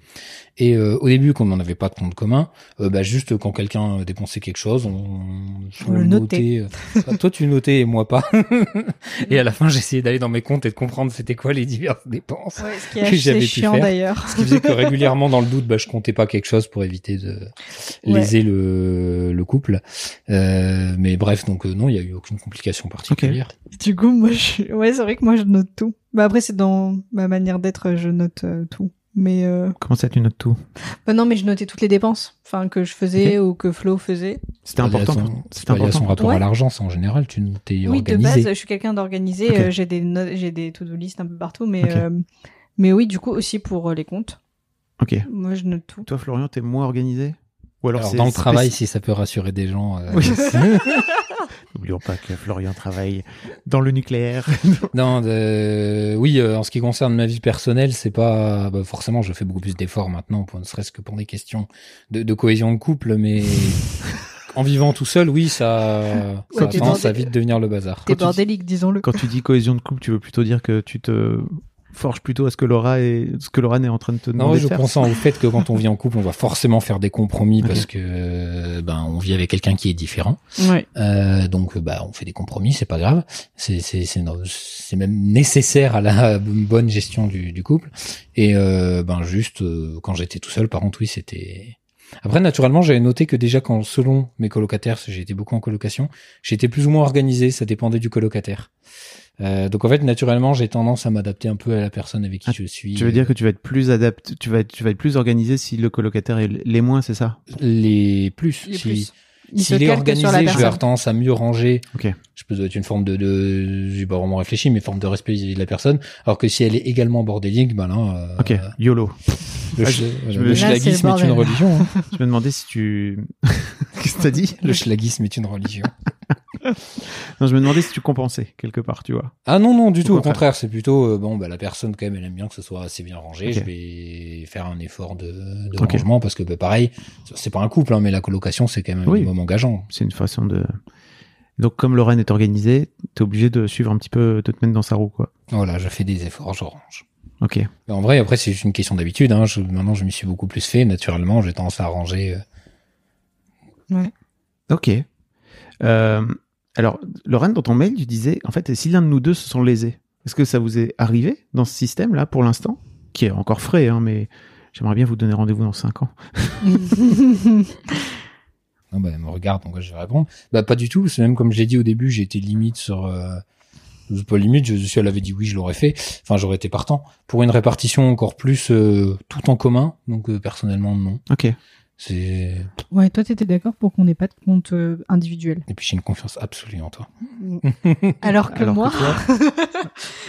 Et euh, au début, quand on n'avait pas de compte commun, euh, bah juste quand quelqu'un dépensait quelque chose, on, on le notait. Enfin, toi tu notais et moi pas. Et à la fin, j'essayais d'aller dans mes comptes et de comprendre c'était quoi les diverses dépenses ouais, ce qui est que j'avais pu chiant, faire. D'ailleurs. Ce qui faisait que régulièrement, dans le doute, bah je comptais pas quelque chose pour éviter de ouais. léser le le couple. Euh, mais bref, donc euh, non, il y a eu aucune complication particulière. Okay. Du coup, moi, je... ouais, c'est vrai que moi je note tout. Bah après, c'est dans ma manière d'être, je note euh, tout. Mais euh... Comment ça, tu notes tout ? Bah non, mais je notais toutes les dépenses, enfin que je faisais okay. ou que Flo faisait. C'était important. Son, c'était important. Son rapport ouais. à l'argent, c'est en général, tu t'es oui, organisé. Oui, de base, je suis quelqu'un d'organisé. Okay. Euh, j'ai des no- j'ai des to-do list un peu partout, mais okay. euh, mais oui, du coup aussi pour euh, les comptes. Ok. Moi, je note tout. Toi, Florian, t'es moins organisé ? Ou alors, alors c'est dans le spéc- travail, si ça peut rassurer des gens. Euh, oui. N'oublions pas que Florian travaille dans le nucléaire. non, euh, oui, euh, en ce qui concerne ma vie personnelle, c'est pas bah, forcément. Je fais beaucoup plus d'efforts maintenant, pour, ne serait-ce que pour des questions de, de cohésion de couple, mais en vivant tout seul, oui, ça, ouais, ça tendance à vite devenir le bazar. T'es bordélique, disons-le. Quand tu dis cohésion de couple, tu veux plutôt dire que tu te forge plutôt à ce que Laura est, ce que Laurane est en train de te demander. Non, je pense au fait que quand on vit en couple, on va forcément faire des compromis okay. parce que, ben, on vit avec quelqu'un qui est différent. Ouais. Euh, donc, bah, on fait des compromis, c'est pas grave. C'est, c'est, c'est, c'est même nécessaire à la bonne gestion du, du couple. Et, euh, ben, juste, euh, quand j'étais tout seul, par contre, oui, c'était, après, naturellement, j'avais noté que déjà, quand, selon mes colocataires, parce que j'ai été beaucoup en colocation, j'étais plus ou moins organisé, ça dépendait du colocataire. Euh, donc en fait, naturellement, j'ai tendance à m'adapter un peu à la personne avec qui ah, je suis. Tu veux euh... dire que tu vas être plus adapté, tu vas être, tu vas être plus organisé si le colocataire est les moins, c'est ça ? Les plus. Les si... plus. Il S'il est organisé, je vais avoir tendance à mieux ranger. Okay. Je peux être une forme de, de, j'ai pas vraiment réfléchi, mais forme de respect vis-à-vis de la personne. Alors que si elle est également bordélique, ben là. Euh, ok. YOLO. Le, ah, ch- je, le, le schlagisme est, est une religion. Hein. Je me demandais si tu. Qu'est-ce que t'as dit ? Le schlagisme est une religion. Non, je me demandais si tu compensais quelque part, tu vois. Ah non, non, du Ou tout. Au contraire, contraire c'est plutôt euh, bon. Bah la personne quand même, elle aime bien que ce soit assez bien rangé. Okay. Je vais faire un effort de, de okay. rangement parce que bah, pareil, c'est pas un couple, hein, mais la colocation, c'est quand même oui. un moment engageant. C'est une façon de. Donc comme Laurane est organisée, t'es obligé de suivre un petit peu, de te mettre dans sa roue, quoi. Voilà, je fais des efforts, je range. Ok. Mais en vrai, après c'est juste une question d'habitude. Hein. Je, maintenant, je m'y suis beaucoup plus fait. Naturellement, j'ai tendance à ranger. Euh... Ouais. Ok. Euh... Alors, Laurane, dans ton mail, tu disais, en fait, si l'un de nous deux se sent lésé, est-ce que ça vous est arrivé dans ce système-là, pour l'instant, qui est encore frais, hein, mais j'aimerais bien vous donner rendez-vous dans cinq ans. Non, bah, elle me regarde, donc je vais répondre. Bah, pas du tout, c'est même comme j'ai dit au début, j'ai été limite sur... Euh... Pas limite, je, si elle avait dit oui, je l'aurais fait. Enfin, j'aurais été partant. Pour une répartition encore plus euh, tout en commun, donc euh, personnellement, non. Ok. C'est... Ouais, toi, t'étais d'accord pour qu'on n'ait pas de compte euh, individuel. Et puis, j'ai une confiance absolue en toi. Alors que Alors moi... Que toi...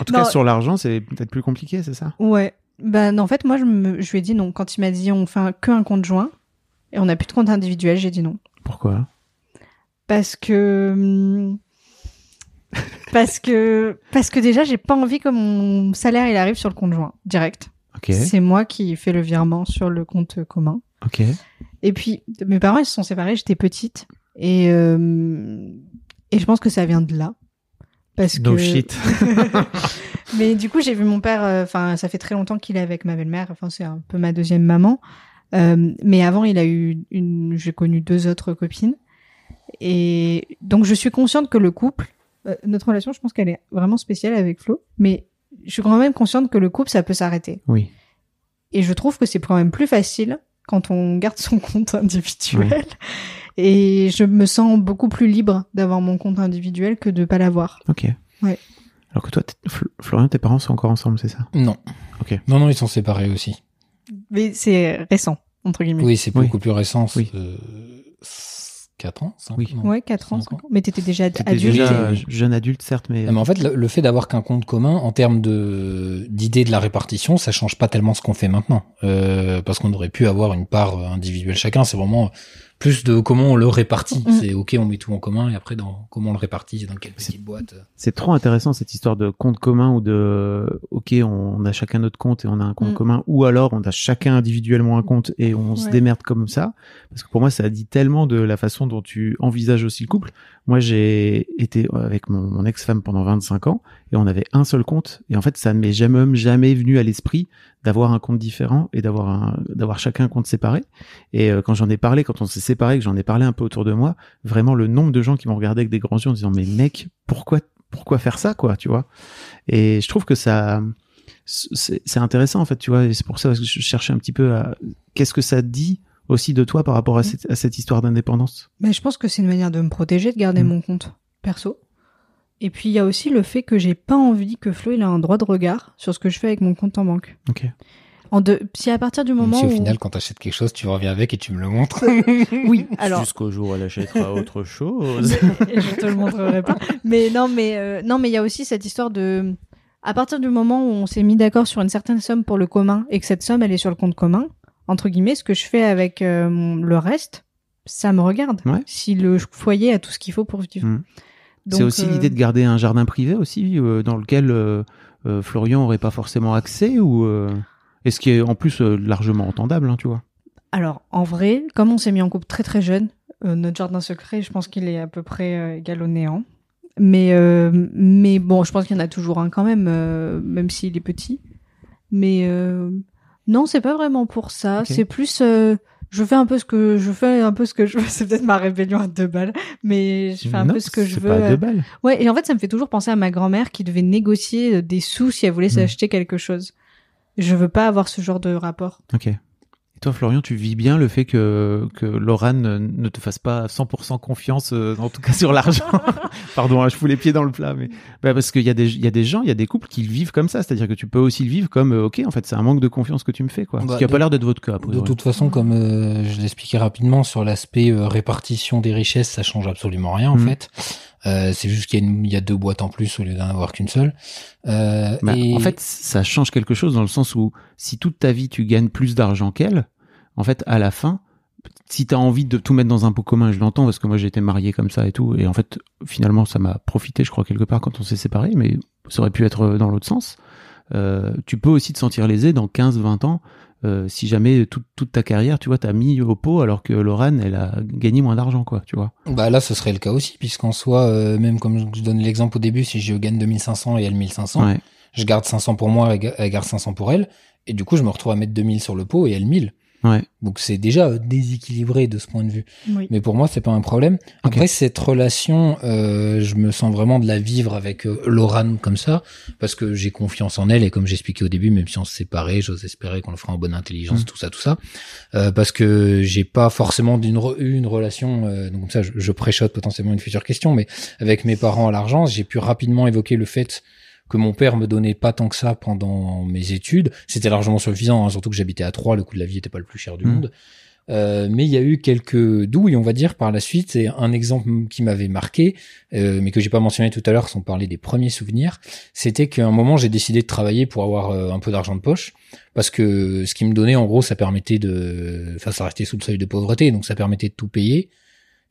En tout non. cas, sur l'argent, c'est peut-être plus compliqué, c'est ça ? Ouais. Ben, en fait, moi, je, me... je lui ai dit non. Quand il m'a dit on fait un... qu'un compte joint et on n'a plus de compte individuel, j'ai dit non. Pourquoi ? Parce que... Parce que... Parce que déjà, j'ai pas envie que mon salaire, il arrive sur le compte joint, direct. Okay. C'est moi qui fais le virement sur le compte commun. Ok. Et puis, mes parents, ils se sont séparés, j'étais petite. Et, euh, et je pense que ça vient de là. Parce no que... shit. Mais du coup, j'ai vu mon père, enfin, euh, ça fait très longtemps qu'il est avec ma belle-mère, enfin, c'est un peu ma deuxième maman. Euh, mais avant, il a eu une, j'ai connu deux autres copines. Et donc, je suis consciente que le couple, euh, notre relation, je pense qu'elle est vraiment spéciale avec Flo, mais je suis quand même consciente que le couple, ça peut s'arrêter. Oui. Et je trouve que c'est quand même plus facile quand on garde son compte individuel. Oui. Et je me sens beaucoup plus libre d'avoir mon compte individuel que de pas l'avoir. Ok. Ouais. Alors que toi, t'es... Florian, tes parents sont encore ensemble, c'est ça ? Non. Ok. Non, non, ils sont séparés aussi. Mais c'est récent, entre guillemets. Oui, c'est beaucoup oui. plus récent. Oui. Euh... quatre ans, cinq oui. ans. Oui, quatre ans, cinq ans. Mais t'étais déjà t'étais adulte. Déjà et... jeune adulte, certes, mais... Non, mais en fait, le, le fait d'avoir qu'un compte commun, en termes de, d'idée de la répartition, ça change pas tellement ce qu'on fait maintenant. Euh, parce qu'on aurait pu avoir une part individuelle chacun. C'est vraiment plus de comment on le répartit. Mmh. C'est OK, on met tout en commun, et après, dans comment on le répartit, dans quelle petite c'est, boîte. C'est trop intéressant, cette histoire de compte commun ou de OK, on a chacun notre compte et on a un compte mmh. commun, ou alors on a chacun individuellement un compte et on ouais. se démerde comme ça. Parce que pour moi, ça dit tellement de la façon dont tu envisages aussi le couple. Moi, j'ai été avec mon, mon ex-femme pendant vingt-cinq ans et on avait un seul compte. Et en fait, ça ne m'est jamais, jamais venu à l'esprit d'avoir un compte différent et d'avoir un, d'avoir chacun un compte séparé. Et euh, quand j'en ai parlé, quand on s'est séparés, que j'en ai parlé un peu autour de moi, vraiment le nombre de gens qui m'ont regardé avec des grands yeux en disant « Mais mec, pourquoi, pourquoi faire ça, quoi, tu vois ?» Et je trouve que ça... C'est, c'est intéressant, en fait, tu vois. Et c'est pour ça que je cherchais un petit peu à... Qu'est-ce que ça dit aussi de toi par rapport à cette, à cette histoire d'indépendance ? Mais je pense que c'est une manière de me protéger, de garder mmh. mon compte perso. Et puis, il y a aussi le fait que j'ai pas envie que Flo, il a un droit de regard sur ce que je fais avec mon compte en banque. Ok. En deux, si à partir du moment si au où... au final, quand t'achètes quelque chose, tu reviens avec et tu me le montres. Oui, alors... Jusqu'au jour où elle achètera autre chose. Je te le montrerai pas. Mais non, mais euh, non, mais il y a aussi cette histoire de... À partir du moment où on s'est mis d'accord sur une certaine somme pour le commun et que cette somme, elle est sur le compte commun, entre guillemets, ce que je fais avec euh, mon, le reste, ça me regarde. Ouais. Si le foyer a tout ce qu'il faut pour vivre. Mmh. Donc, c'est aussi euh... l'idée de garder un jardin privé aussi, euh, dans lequel euh, euh, Florian aurait pas forcément accès, ou euh... et ce qui est en plus euh, largement entendable, hein, tu vois. Alors, en vrai, comme on s'est mis en couple très très jeune, euh, notre jardin secret, je pense qu'il est à peu près euh, égal au néant. Mais, euh, mais bon, je pense qu'il y en a toujours un quand même, euh, même s'il est petit. Mais euh, non, c'est pas vraiment pour ça. Okay. C'est plus... Euh, Je fais un peu ce que je fais, un peu ce que je veux. C'est peut-être ma rébellion à deux balles, mais je fais un non, peu ce que je veux. C'est pas à deux balles. Ouais, et en fait, ça me fait toujours penser à ma grand-mère qui devait négocier des sous si elle voulait mmh. s'acheter quelque chose. Je veux pas avoir ce genre de rapport. Ok. Et toi, Florian, tu vis bien le fait que que Laurane ne te fasse pas cent pour cent confiance, euh, en tout cas sur l'argent. Pardon, hein, je fous les pieds dans le plat, mais bah, parce qu'il y a des il y a des gens, il y a des couples qui le vivent comme ça, c'est-à-dire que tu peux aussi le vivre comme euh, ok, en fait, c'est un manque de confiance que tu me fais, quoi. Bah, ce qui a de, pas l'air d'être votre cas. De toute façon, comme euh, je l'expliquais rapidement sur l'aspect euh, répartition des richesses, ça change absolument rien en mmh. fait. Euh, c'est juste qu'il y a, une, il y a deux boîtes en plus au lieu d'en avoir qu'une seule. Euh, bah, et... En fait, ça change quelque chose dans le sens où si toute ta vie tu gagnes plus d'argent qu'elle, en fait, à la fin, si t'as envie de tout mettre dans un pot commun, je l'entends parce que moi j'ai été marié comme ça et tout, et en fait, finalement, ça m'a profité, je crois, quelque part quand on s'est séparés, mais ça aurait pu être dans l'autre sens. Euh, tu peux aussi te sentir lésé dans quinze vingt ans euh, si jamais toute, toute ta carrière, tu vois, t'as mis au pot alors que Laurane, elle a gagné moins d'argent, quoi, tu vois. Bah là, ce serait le cas aussi, puisqu'en soi, euh, même comme je donne l'exemple au début, si je gagne deux mille cinq cents et elle mille cinq cents, ouais. je garde cinq cents pour moi, elle garde cinq cents pour elle, et du coup, je me retrouve à mettre deux mille sur le pot et elle mille. Ouais. Donc c'est déjà déséquilibré de ce point de vue. Oui. Mais pour moi, c'est pas un problème. Après, okay. cette relation, euh, je me sens vraiment de la vivre avec euh, Laurane comme ça, parce que j'ai confiance en elle, et comme j'expliquais au début, même si on se séparait, j'ose espérer qu'on le fera en bonne intelligence, mmh. tout ça, tout ça. Euh, parce que j'ai pas forcément eu une, re- une relation, euh, donc comme ça, je, je préchote potentiellement une future question, mais avec mes parents à l'Argence, j'ai pu rapidement évoquer le fait que mon père me donnait pas tant que ça pendant mes études. C'était largement suffisant, hein, surtout que j'habitais à Troyes, le coût de la vie était pas le plus cher du mmh. monde. Euh, mais il y a eu quelques douilles, on va dire, par la suite. Et un exemple qui m'avait marqué, euh, mais que j'ai pas mentionné tout à l'heure, sans parler des premiers souvenirs, c'était qu'à un moment, j'ai décidé de travailler pour avoir euh, un peu d'argent de poche, parce que ce qui me donnait, en gros, ça permettait de... Enfin, ça restait sous le seuil de pauvreté, donc ça permettait de tout payer.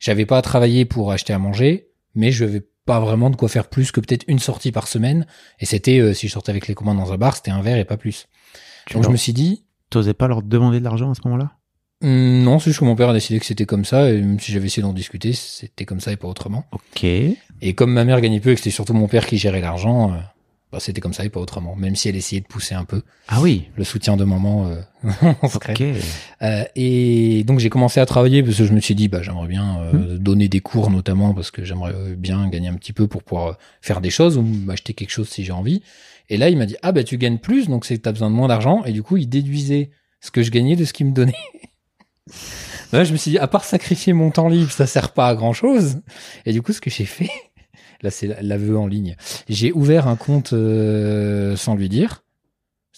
J'avais pas à travailler pour acheter à manger, mais je vais pas vraiment de quoi faire plus que peut-être une sortie par semaine, et c'était, euh, si je sortais avec les commandes dans un bar, c'était un verre et pas plus. Tu Donc leur... je me suis dit... T'osais pas leur demander de l'argent à ce moment-là ? mmh, Non, c'est juste que mon père a décidé que c'était comme ça, et même si j'avais essayé d'en discuter, c'était comme ça et pas autrement. Ok. Et comme ma mère gagnait peu et que c'était surtout mon père qui gérait l'argent, euh, Bah, c'était comme ça et pas autrement, même si elle essayait de pousser un peu. Ah oui. Le soutien de maman, euh, on se crée. Okay. Euh, et donc j'ai commencé à travailler parce que je me suis dit, bah, j'aimerais bien euh, mmh. donner des cours notamment, parce que j'aimerais bien gagner un petit peu pour pouvoir faire des choses ou m'acheter quelque chose si j'ai envie. Et là, il m'a dit, ah bah tu gagnes plus, donc c'est que t'as besoin de moins d'argent. Et du coup, il déduisait ce que je gagnais de ce qu'il me donnait. Là, je me suis dit, à part sacrifier mon temps libre, ça sert pas à grand chose. Et du coup, ce que j'ai fait, là c'est l'aveu en ligne, j'ai ouvert un compte euh, sans lui dire,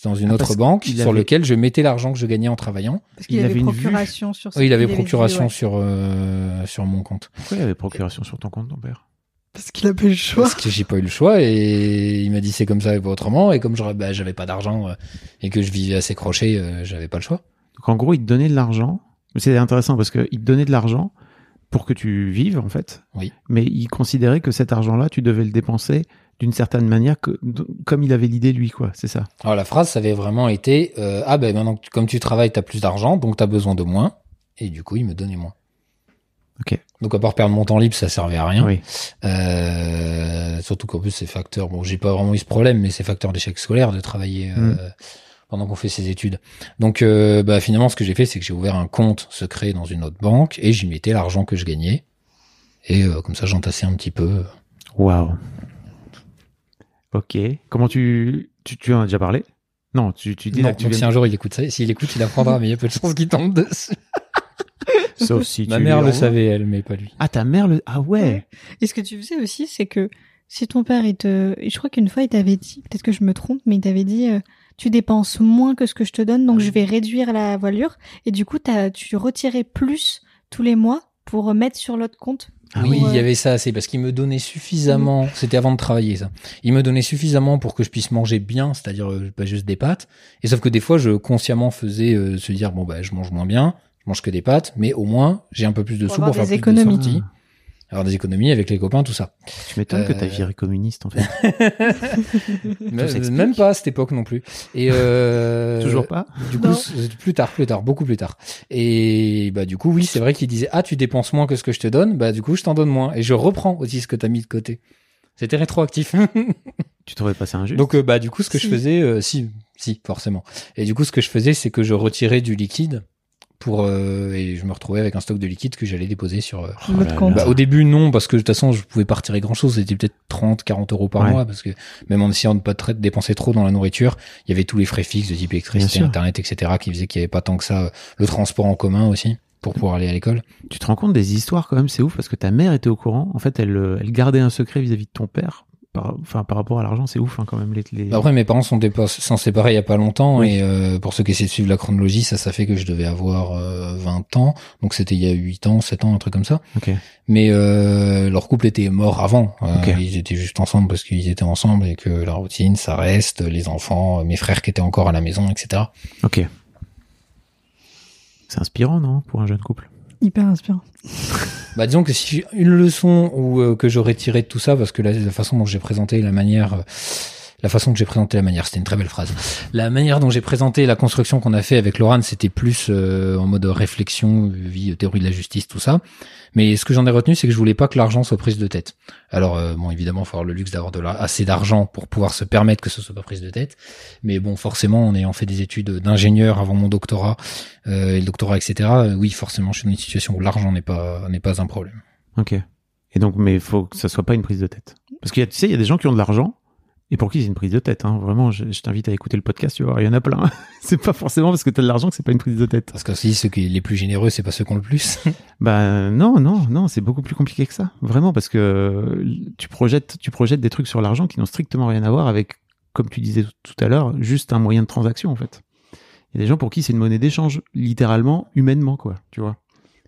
dans une ah, autre banque, sur avait... lequel je mettais l'argent que je gagnais en travaillant. Parce qu'il il avait, avait procuration sur son... Oui, il avait il procuration avait dit, ouais. sur, euh, sur mon compte. Pourquoi il avait procuration sur ton compte, ton père ? Parce qu'il a pas eu le choix. Parce que j'ai pas eu le choix et il m'a dit c'est comme ça et pas autrement, et comme j'avais, bah, j'avais pas d'argent euh, et que je vivais assez croché, euh, j'avais pas le choix. Donc en gros, il te donnait de l'argent. C'est intéressant parce qu'il te donnait de l'argent pour que tu vives en fait. Oui. Mais il considérait que cet argent-là, tu devais le dépenser d'une certaine manière, que, comme il avait l'idée lui, quoi. C'est ça. Alors la phrase, ça avait vraiment été euh, ah ben maintenant comme tu travailles, t'as plus d'argent, donc t'as besoin de moins, et du coup il me donnait moins. Okay. Donc à part perdre mon temps libre, ça servait à rien. Oui. Euh, surtout qu'en plus c'est facteur. Bon, j'ai pas vraiment eu ce problème, mais c'est facteur d'échec scolaire de travailler euh, mmh. pendant qu'on fait ses études. Donc euh, bah finalement, ce que j'ai fait, c'est que j'ai ouvert un compte secret dans une autre banque et j'y mettais l'argent que je gagnais. Et euh, comme ça, j'entassais un petit peu. Waouh. Ok. Comment tu tu tu en as déjà parlé? Non, tu tu dis. Non, là que tu donc viens... si un jour il écoute ça, s'il écoute, il apprendra, mais il y a peu de chances qu'il tombe dessus. Sauf si ma mère le savait, elle, mais pas lui. Ah, ta mère le... Ah ouais. Et ce que tu faisais aussi, c'est que si ton père, il te... Je crois qu'une fois, il t'avait dit, peut-être que je me trompe, mais il t'avait dit, euh, tu dépenses moins que ce que je te donne, donc je vais réduire la voilure. Et du coup, t'as... tu retirais plus tous les mois pour mettre sur l'autre compte. Ah oui, il euh... y avait ça, c'est parce qu'il me donnait suffisamment, mmh. c'était avant de travailler ça, il me donnait suffisamment pour que je puisse manger bien, c'est-à-dire euh, pas juste des pâtes. Et sauf que des fois, je consciemment faisais euh, se dire, bon bah je mange moins bien, je mange que des pâtes, mais au moins, j'ai un peu plus de sous pour, pour faire des plus économies. De sorties. Alors, des économies avec les copains, tout ça. Tu m'étonnes euh... que t'as viré communiste, en fait. même, même pas à cette époque non plus. Et euh... Toujours pas? Du coup, plus tard, plus tard, beaucoup plus tard. Et bah, du coup, oui, c'est vrai qu'il disait, ah, tu dépenses moins que ce que je te donne, bah, du coup, je t'en donne moins. Et je reprends aussi ce que t'as mis de côté. C'était rétroactif. Tu trouvais pas ça injuste? Donc, euh, bah, du coup, ce que si. je faisais, euh, si, si, forcément. Et du coup, ce que je faisais, c'est que je retirais du liquide. Pour, euh, et je me retrouvais avec un stock de liquide que j'allais déposer sur euh, oh là là. Bah, au début non, parce que de toute façon je pouvais pas retirer grand chose, c'était peut-être trente à quarante euros par ouais. mois, parce que même en essayant de pas tra- dépenser trop dans la nourriture, il y avait tous les frais fixes de type électricité, internet, et cetera qui faisaient qu'il y avait pas tant que ça, le transport en commun aussi pour pouvoir aller à l'école. Tu te rends compte des histoires quand même, c'est ouf, parce que ta mère était au courant, en fait elle, elle gardait un secret vis-à-vis de ton père. Par, enfin, par rapport à l'argent, c'est ouf hein, quand même. Les, les... Après, mes parents sont dépa- s'en séparés il y a pas longtemps, oui. et euh, pour ceux qui essaient de suivre la chronologie, ça, ça fait que je devais avoir euh, vingt ans, donc c'était il y a huit ans, sept ans, un truc comme ça. Okay. Mais euh, leur couple était mort avant. Euh, okay. Ils étaient juste ensemble parce qu'ils étaient ensemble et que la routine, ça reste, les enfants, mes frères qui étaient encore à la maison, et cetera. Ok. C'est inspirant, non, pour un jeune couple ? Hyper inspirant. Bah disons que si une leçon ou euh, que j'aurais tiré de tout ça, parce que la, la façon dont j'ai présenté la manière, euh, la façon que j'ai présenté la manière, c'était une très belle phrase. La manière dont j'ai présenté la construction qu'on a fait avec Laurane, c'était plus euh, en mode réflexion, vie, théorie de la justice, tout ça. Mais ce que j'en ai retenu, c'est que je voulais pas que l'argent soit prise de tête. Alors euh, bon, évidemment, il faut avoir le luxe d'avoir de la, assez d'argent pour pouvoir se permettre que ce soit pas prise de tête. Mais bon, forcément, en ayant fait des études d'ingénieur avant mon doctorat euh, et le doctorat, et cetera. Euh, oui, forcément, je suis dans une situation où l'argent n'est pas n'est pas un problème. Ok. Et donc, mais faut que ça soit pas une prise de tête. Parce qu'il y a, tu sais, il y a des gens qui ont de l'argent. Et pour qui c'est une prise de tête, hein. Vraiment, je, je t'invite à écouter le podcast, tu vois, il y en a plein. C'est pas forcément parce que t'as de l'argent que c'est pas une prise de tête. Parce que aussi, ceux qui, les plus généreux, c'est pas ceux qui ont le plus. Bah, non, non, non, c'est beaucoup plus compliqué que ça. Vraiment, parce que tu projettes, tu projettes des trucs sur l'argent qui n'ont strictement rien à voir avec, comme tu disais tout à l'heure, juste un moyen de transaction, en fait. Il y a des gens pour qui c'est une monnaie d'échange, littéralement, humainement, quoi, tu vois.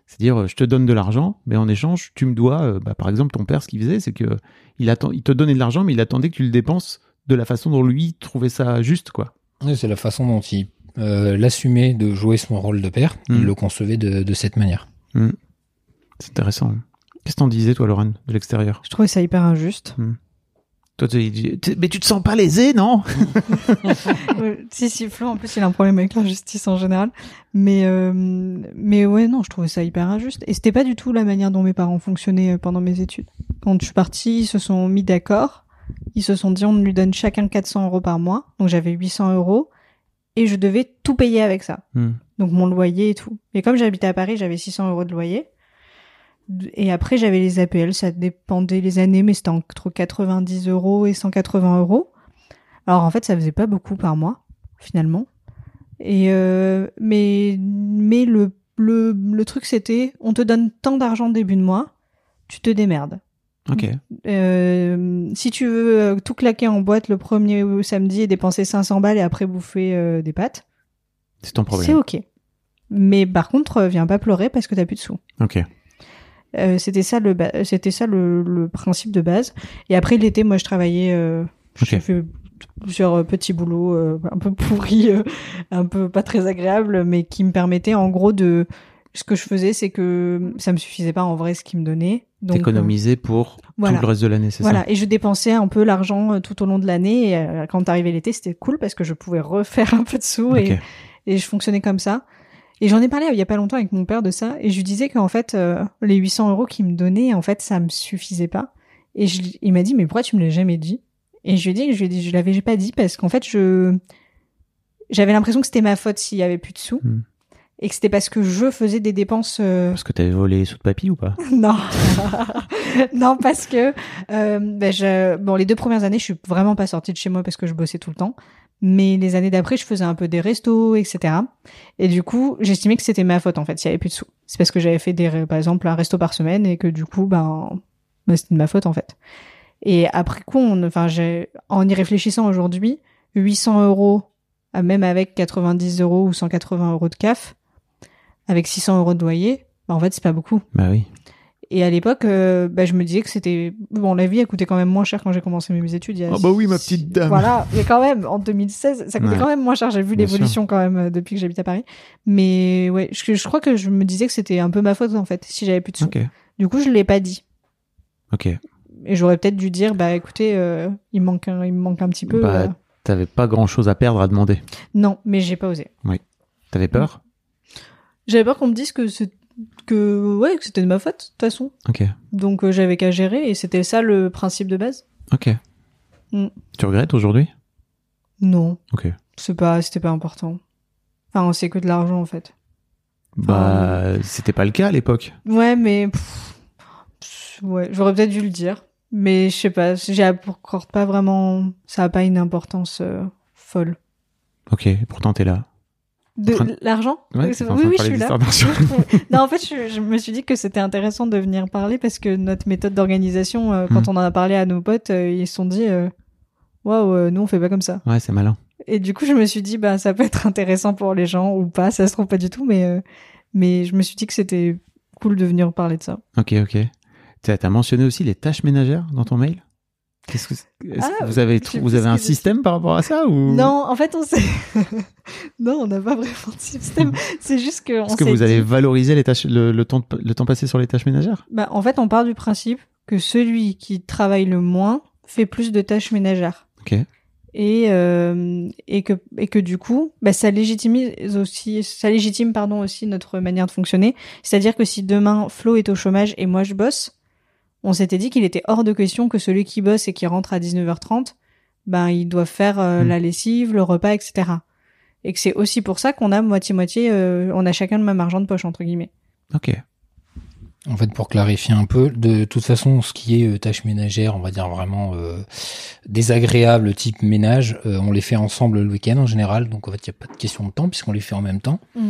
C'est-à-dire, je te donne de l'argent, mais en échange, tu me dois, bah, par exemple, ton père, ce qu'il faisait, c'est que il, attend, il te donnait de l'argent, mais il attendait que tu le dépenses de la façon dont lui trouvait ça juste, quoi. Oui, c'est la façon dont il euh, l'assumait de jouer son rôle de père, mmh. il le concevait de, de cette manière. Mmh. C'est intéressant. Qu'est-ce que t'en disais, toi, Laurane, de l'extérieur ? Je trouvais ça hyper injuste. Mmh. Toi, tu dis, mais tu te sens pas lésé, non ? Si, si, Flo, en plus, il a un problème avec l'injustice en général. Mais, euh, mais ouais, non, je trouvais ça hyper injuste. Et c'était pas du tout la manière dont mes parents fonctionnaient pendant mes études. Quand je suis partie, ils se sont mis d'accord. Ils se sont dit, on lui donne chacun quatre cents euros par mois. Donc, j'avais huit cents euros et je devais tout payer avec ça. Mmh. Donc, mon loyer et tout. Et comme j'habitais à Paris, j'avais six cents euros de loyer. Et après, j'avais les A P L. Ça dépendait les années, mais c'était entre quatre-vingt-dix euros et cent quatre-vingts euros. Alors, en fait, ça faisait pas beaucoup par mois, finalement. Et, euh, mais, mais le, le, le truc, c'était, on te donne tant d'argent début de mois, tu te démerdes. Ok. Euh, si tu veux tout claquer en boîte le premier samedi et dépenser cinq cents balles et après bouffer euh, des pâtes. C'est ton problème. C'est ok. Mais par contre, viens pas pleurer parce que t'as plus de sous. Ok. Euh, c'était ça le, ba- c'était ça le, le principe de base. Et après l'été, moi, je travaillais, euh, okay. je fais plusieurs petits boulots euh, un peu pourris, euh, un peu pas très agréables, mais qui me permettaient en gros de... Ce que je faisais, c'est que ça me suffisait pas en vrai ce qu'ils me donnaient. Donc, t'économisais pour voilà. tout le reste de l'année, c'est voilà. ça? Voilà, et je dépensais un peu l'argent tout au long de l'année. Et euh, quand arrivait l'été, c'était cool parce que je pouvais refaire un peu de sous okay. et, et je fonctionnais comme ça. Et j'en ai parlé il y a pas longtemps avec mon père de ça et je lui disais qu'en fait, euh, les huit cents euros qu'il me donnait, en fait, ça me suffisait pas. Et je, il m'a dit, mais pourquoi tu me l'as jamais dit? Et je lui ai dit, je lui ai dit, je l'avais pas dit parce qu'en fait, je j'avais l'impression que c'était ma faute s'il y avait plus de sous. Hmm. Et que c'était parce que je faisais des dépenses... Euh... Parce que t'avais volé sous de papy ou pas? Non. Non, parce que... Euh, ben je... Bon, les deux premières années, je suis vraiment pas sortie de chez moi parce que je bossais tout le temps. Mais les années d'après, je faisais un peu des restos, et cetera. Et du coup, j'estimais que c'était ma faute, en fait, s'il y avait plus de sous. C'est parce que j'avais fait, des par exemple, un resto par semaine et que du coup, ben, ben c'était de ma faute, en fait. Et après coup, on... enfin, j'ai... en y réfléchissant aujourd'hui, huit cents euros, même avec quatre-vingt-dix euros ou cent quatre-vingts euros de C A F, avec six cents euros de loyer, bah en fait, c'est pas beaucoup. Bah oui. Et à l'époque, euh, bah je me disais que c'était... Bon, la vie a coûté quand même moins cher quand j'ai commencé mes études. Il y a... Oh bah oui, ma petite dame. Voilà, mais quand même, en deux mille seize, ça coûtait ouais. quand même moins cher. J'ai vu Bien l'évolution sûr. Quand même depuis que j'habite à Paris. Mais ouais, je, je crois que je me disais que c'était un peu ma faute, en fait, si j'avais plus de sous. Okay. Du coup, je l'ai pas dit. Ok. Et j'aurais peut-être dû dire, bah écoutez, euh, il me manque, manque un petit peu. Bah, euh... t'avais pas grand-chose à perdre à demander. Non, mais j'ai pas osé. Oui. T'avais peur ? J'avais peur qu'on me dise que, c'est, que, ouais, que c'était de ma faute, de toute façon. Ok. Donc, euh, j'avais qu'à gérer et c'était ça le principe de base. Ok. Mm. Tu regrettes aujourd'hui ? Non. Ok. C'est pas, c'était pas important. Enfin, c'est que de l'argent, en fait. Bah, euh... c'était pas le cas à l'époque. Ouais, mais... Pff, pff, ouais, j'aurais peut-être dû le dire. Mais je sais pas, j'accorde pas vraiment... Ça a pas une importance euh, folle. Ok, pourtant t'es là. De train... l'argent ouais, c'est... Oui, oui, je suis là. Non, en fait, je, je me suis dit que c'était intéressant de venir parler parce que notre méthode d'organisation, euh, quand mmh. on en a parlé à nos potes, euh, ils se sont dit « Waouh, wow, nous, on fait pas comme ça. » Ouais, c'est malin. Et du coup, je me suis dit bah, « Ça peut être intéressant pour les gens ou pas, ça se trouve pas du tout. Mais, » euh, mais je me suis dit que c'était cool de venir parler de ça. Ok, ok. T'as, t'as mentionné aussi les tâches ménagères dans ton mail ? Qu'est-ce que, est-ce ah, que vous avez, vous avez un système je... par rapport à ça ou... Non, en fait, on s'est... non, on n'a pas vraiment de système. C'est juste que... Est-ce on que s'est vous dit... allez valoriser les tâches, le, le, temps, le temps passé sur les tâches ménagères ? Bah, en fait, on part du principe que celui qui travaille le moins fait plus de tâches ménagères. Ok. Et, euh, et, que, et que du coup, bah, ça légitimise aussi, ça légitime pardon, aussi notre manière de fonctionner. C'est-à-dire que si demain, Flo est au chômage et moi je bosse, on s'était dit qu'il était hors de question que celui qui bosse et qui rentre à dix-neuf heures trente, ben, il doit faire euh, mmh. la lessive, le repas, et cetera. Et que c'est aussi pour ça qu'on a moitié-moitié, euh, on a chacun le même argent de poche, entre guillemets. Ok. En fait, pour clarifier un peu, de toute façon, ce qui est euh, tâches ménagères, on va dire vraiment euh, désagréables, type ménage, euh, on les fait ensemble le week-end en général. Donc, en fait, il n'y a pas de question de temps puisqu'on les fait en même temps. Mmh.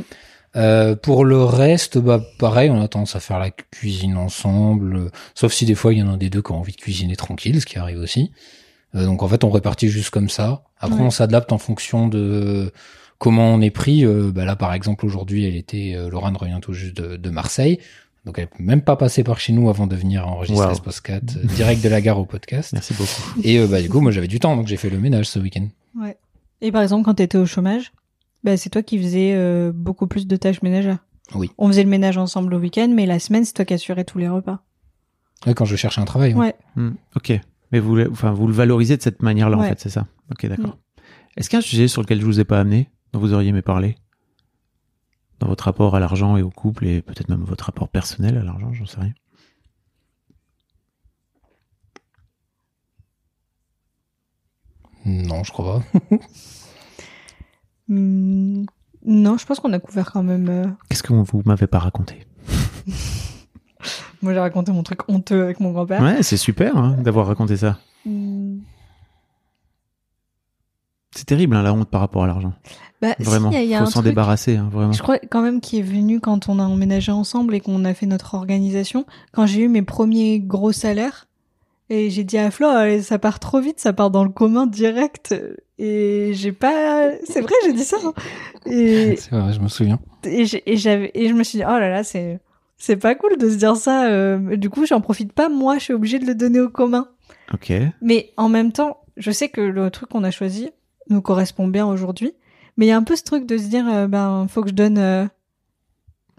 Euh, pour le reste, bah pareil, on a tendance à faire la cuisine ensemble, euh, sauf si des fois il y en a un des deux qui a envie de cuisiner tranquille, ce qui arrive aussi. Euh, donc en fait, on répartit juste comme ça. Après, ouais. on s'adapte en fonction de comment on est pris. Euh, bah là, par exemple, aujourd'hui, elle était euh, Laurane revient tout juste de, de Marseille, donc elle peut même pas passer par chez nous avant de venir enregistrer wow. ce podcast euh, direct de la gare au podcast. Merci beaucoup. Et euh, bah du coup, moi j'avais du temps, donc j'ai fait le ménage ce week-end. Ouais. Et par exemple, quand t'étais au chômage? Bah, c'est toi qui faisais euh, beaucoup plus de tâches ménagères. Oui. On faisait le ménage ensemble le week-end, mais la semaine, c'est toi qui assurais tous les repas. Ouais, quand je cherchais un travail. Ouais. ouais. Mmh, ok. Mais vous, enfin, vous le valorisez de cette manière-là, ouais. en fait, c'est ça. Ok, d'accord. Mmh. Est-ce qu'il y a un sujet sur lequel je ne vous ai pas amené, dont vous auriez aimé parler ? Dans votre rapport à l'argent et au couple, et peut-être même votre rapport personnel à l'argent, j'en sais rien. Non, je crois pas. mmh, non, je pense qu'on a couvert quand même... Euh... Qu'est-ce que vous m'avez pas raconté? Moi, j'ai raconté mon truc honteux avec mon grand-père. Ouais, c'est super hein, d'avoir raconté ça. Mmh. C'est terrible hein, la honte par rapport à l'argent. Bah, vraiment, il si, faut s'en truc, débarrasser. Hein, vraiment. Je crois quand même qu'il est venu quand on a emménagé ensemble et qu'on a fait notre organisation. Quand j'ai eu mes premiers gros salaires, et j'ai dit à Flo, oh, ça part trop vite, ça part dans le commun direct. Et j'ai pas... C'est vrai, j'ai dit ça. Hein. Et... C'est vrai, je me souviens. Et, et, j'avais... et je me suis dit, oh là là, c'est, c'est pas cool de se dire ça. Euh... Du coup, j'en profite pas, moi, je suis obligée de le donner au commun. Ok. Mais en même temps, je sais que le truc qu'on a choisi nous correspond bien aujourd'hui. Mais il y a un peu ce truc de se dire, euh, ben, faut que je donne euh,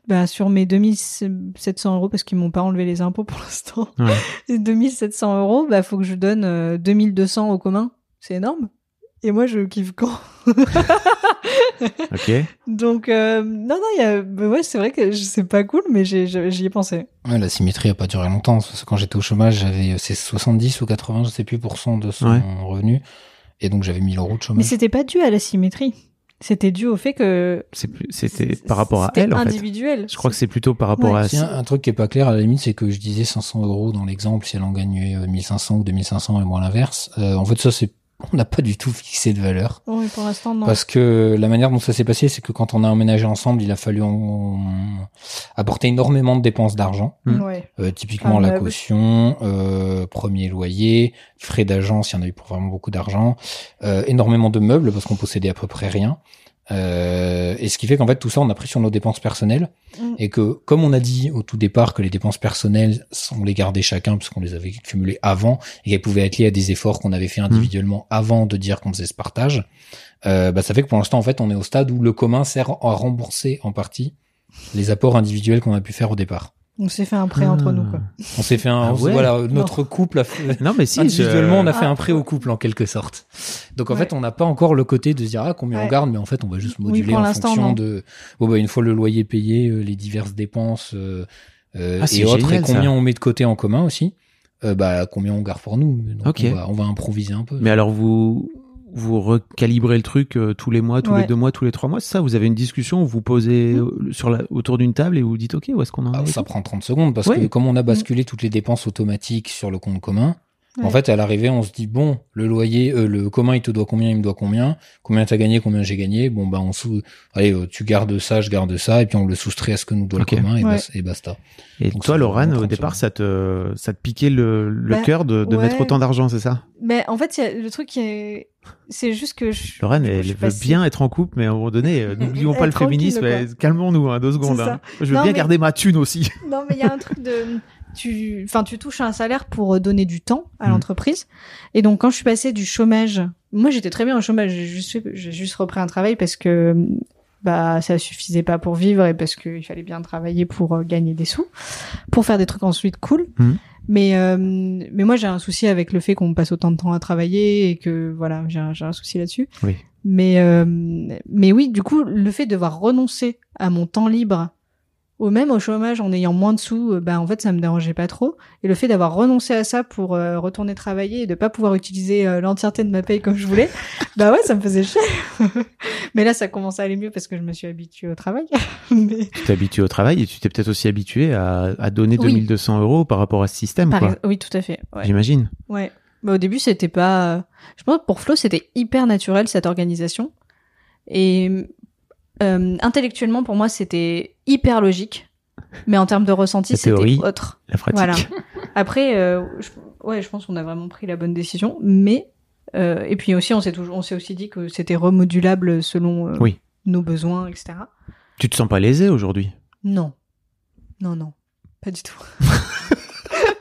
ben, sur mes deux mille sept cents euros, parce qu'ils m'ont pas enlevé les impôts pour l'instant, ouais. Les deux mille sept cents euros, ben, faut que je donne euh, deux mille deux cents au commun. C'est énorme. Et moi, je kiffe quand. Ok. Donc, euh, non, non, y a, ben, ouais, c'est vrai que c'est pas cool, mais j'ai, j'y ai pensé. Ouais, la symétrie a pas duré longtemps. Parce que quand j'étais au chômage, j'avais c'est soixante-dix ou quatre-vingts, je sais plus, pourcent de son ouais. revenu. Et donc, j'avais mille euros de chômage. Mais c'était pas dû à la symétrie. C'était dû au fait que... C'est plus, c'était par rapport à elle, en fait. C'était individuel. Je crois que c'est plutôt par rapport ouais. à... Tiens, un truc qui est pas clair, à la limite, c'est que je disais cinq cents euros dans l'exemple, si elle en gagnait mille cinq cents ou deux mille cinq cents et moi l'inverse. Euh, en fait, ça, c'est... on n'a pas du tout fixé de valeur. Oui, pour l'instant, non. Parce que la manière dont ça s'est passé, c'est que quand on a emménagé ensemble, il a fallu en... apporter énormément de dépenses d'argent. Mmh. Ouais. Euh, typiquement, ah, la caution, euh, premier loyer, frais d'agence, il y en a eu pour vraiment beaucoup d'argent, euh, énormément de meubles, parce qu'on possédait à peu près rien. Euh, et ce qui fait qu'en fait tout ça on a pris sur nos dépenses personnelles mmh. et que comme on a dit au tout départ que les dépenses personnelles on les gardait chacun parce qu'on les avait cumulées avant et qu'elles pouvaient être liées à des efforts qu'on avait fait individuellement mmh. avant de dire qu'on faisait ce partage, euh, bah ça fait que pour l'instant en fait on est au stade où le commun sert à rembourser en partie les apports individuels qu'on a pu faire au départ. On s'est fait un prêt ah. entre nous, quoi. On s'est fait un, ah ouais. voilà, notre non. couple a fait, non, mais si, individuellement, je... on a fait ah. un prêt au couple, en quelque sorte. Donc, en ouais. fait, on n'a pas encore le côté de se dire, ah, combien ouais. on garde, mais en fait, on va juste moduler oui, en fonction non. de, bon, bah, une fois le loyer payé, les diverses dépenses, euh, ah, et autres, génial, et combien ça. On met de côté en commun aussi, euh, bah, combien on garde pour nous. Donc, okay. on va, on va improviser un peu. Mais donc. Alors, vous, vous recalibrez le truc euh, tous les mois, tous ouais. les deux mois, tous les trois mois, c'est ça? Vous avez une discussion, vous vous posez mmh. sur la, autour d'une table et vous dites ok, où est-ce qu'on en ah, est? Ça prend trente secondes parce ouais. que comme on a basculé mmh. toutes les dépenses automatiques sur le compte commun, ouais. en fait à l'arrivée on se dit bon, le loyer, euh, le commun il te doit combien, il me doit combien, combien t'as gagné, combien j'ai gagné, bon bah on sous, allez euh, tu gardes ça, je garde ça et puis on le soustrait à ce que nous doit okay. le commun et, ouais. bas, et basta. Et donc, toi Laurane, au départ ça te, ça te piquait le, le bah, cœur de, de ouais. mettre autant d'argent, c'est ça? Mais en fait y a le truc qui est... C'est juste que je... Laurane, elle je veut bien si... être en couple, mais à un moment donné, euh, n'oublions pas le féminisme, mais calmons-nous, hein, deux secondes. Hein. Je veux non, bien mais... garder ma thune aussi. Non, mais il y a un truc de... Tu... Enfin, tu touches un salaire pour donner du temps à mmh. l'entreprise. Et donc, quand je suis passée du chômage... Moi, j'étais très bien au chômage. J'ai juste, j'ai juste repris un travail parce que bah ça suffisait pas pour vivre et parce qu'il fallait bien travailler pour gagner des sous, pour faire des trucs ensuite cool. Mmh. Mais euh, mais moi j'ai un souci avec le fait qu'on passe autant de temps à travailler et que voilà j'ai un, j'ai un souci là-dessus. Oui. Mais euh, mais oui du coup le fait de devoir renoncer à mon temps libre ou même au chômage en ayant moins de sous, bah en fait ça me dérangeait pas trop et le fait d'avoir renoncé à ça pour euh, retourner travailler et de pas pouvoir utiliser euh, l'entièreté de ma paye comme je voulais, bah ouais ça me faisait chier. Mais là ça commence à aller mieux parce que je me suis habituée au travail. Mais... Tu t'es habituée au travail et tu t'es peut-être aussi habituée à, à donner oui. deux mille deux cents euros par rapport à ce système par quoi. Ex- oui tout à fait. Ouais. J'imagine. Ouais. Bah au début c'était pas, je pense que pour Flo c'était hyper naturel cette organisation et Euh, intellectuellement, pour moi, c'était hyper logique, mais en termes de ressenti, la théorie, c'était autre. La pratique. Voilà. Après, euh, je, ouais, je pense qu'on a vraiment pris la bonne décision, mais euh, et puis aussi, on s'est toujours, on s'est aussi dit que c'était remodulable selon euh, oui. nos besoins, et cetera. Tu te sens pas lésé aujourd'hui? Non, non, non, pas du tout.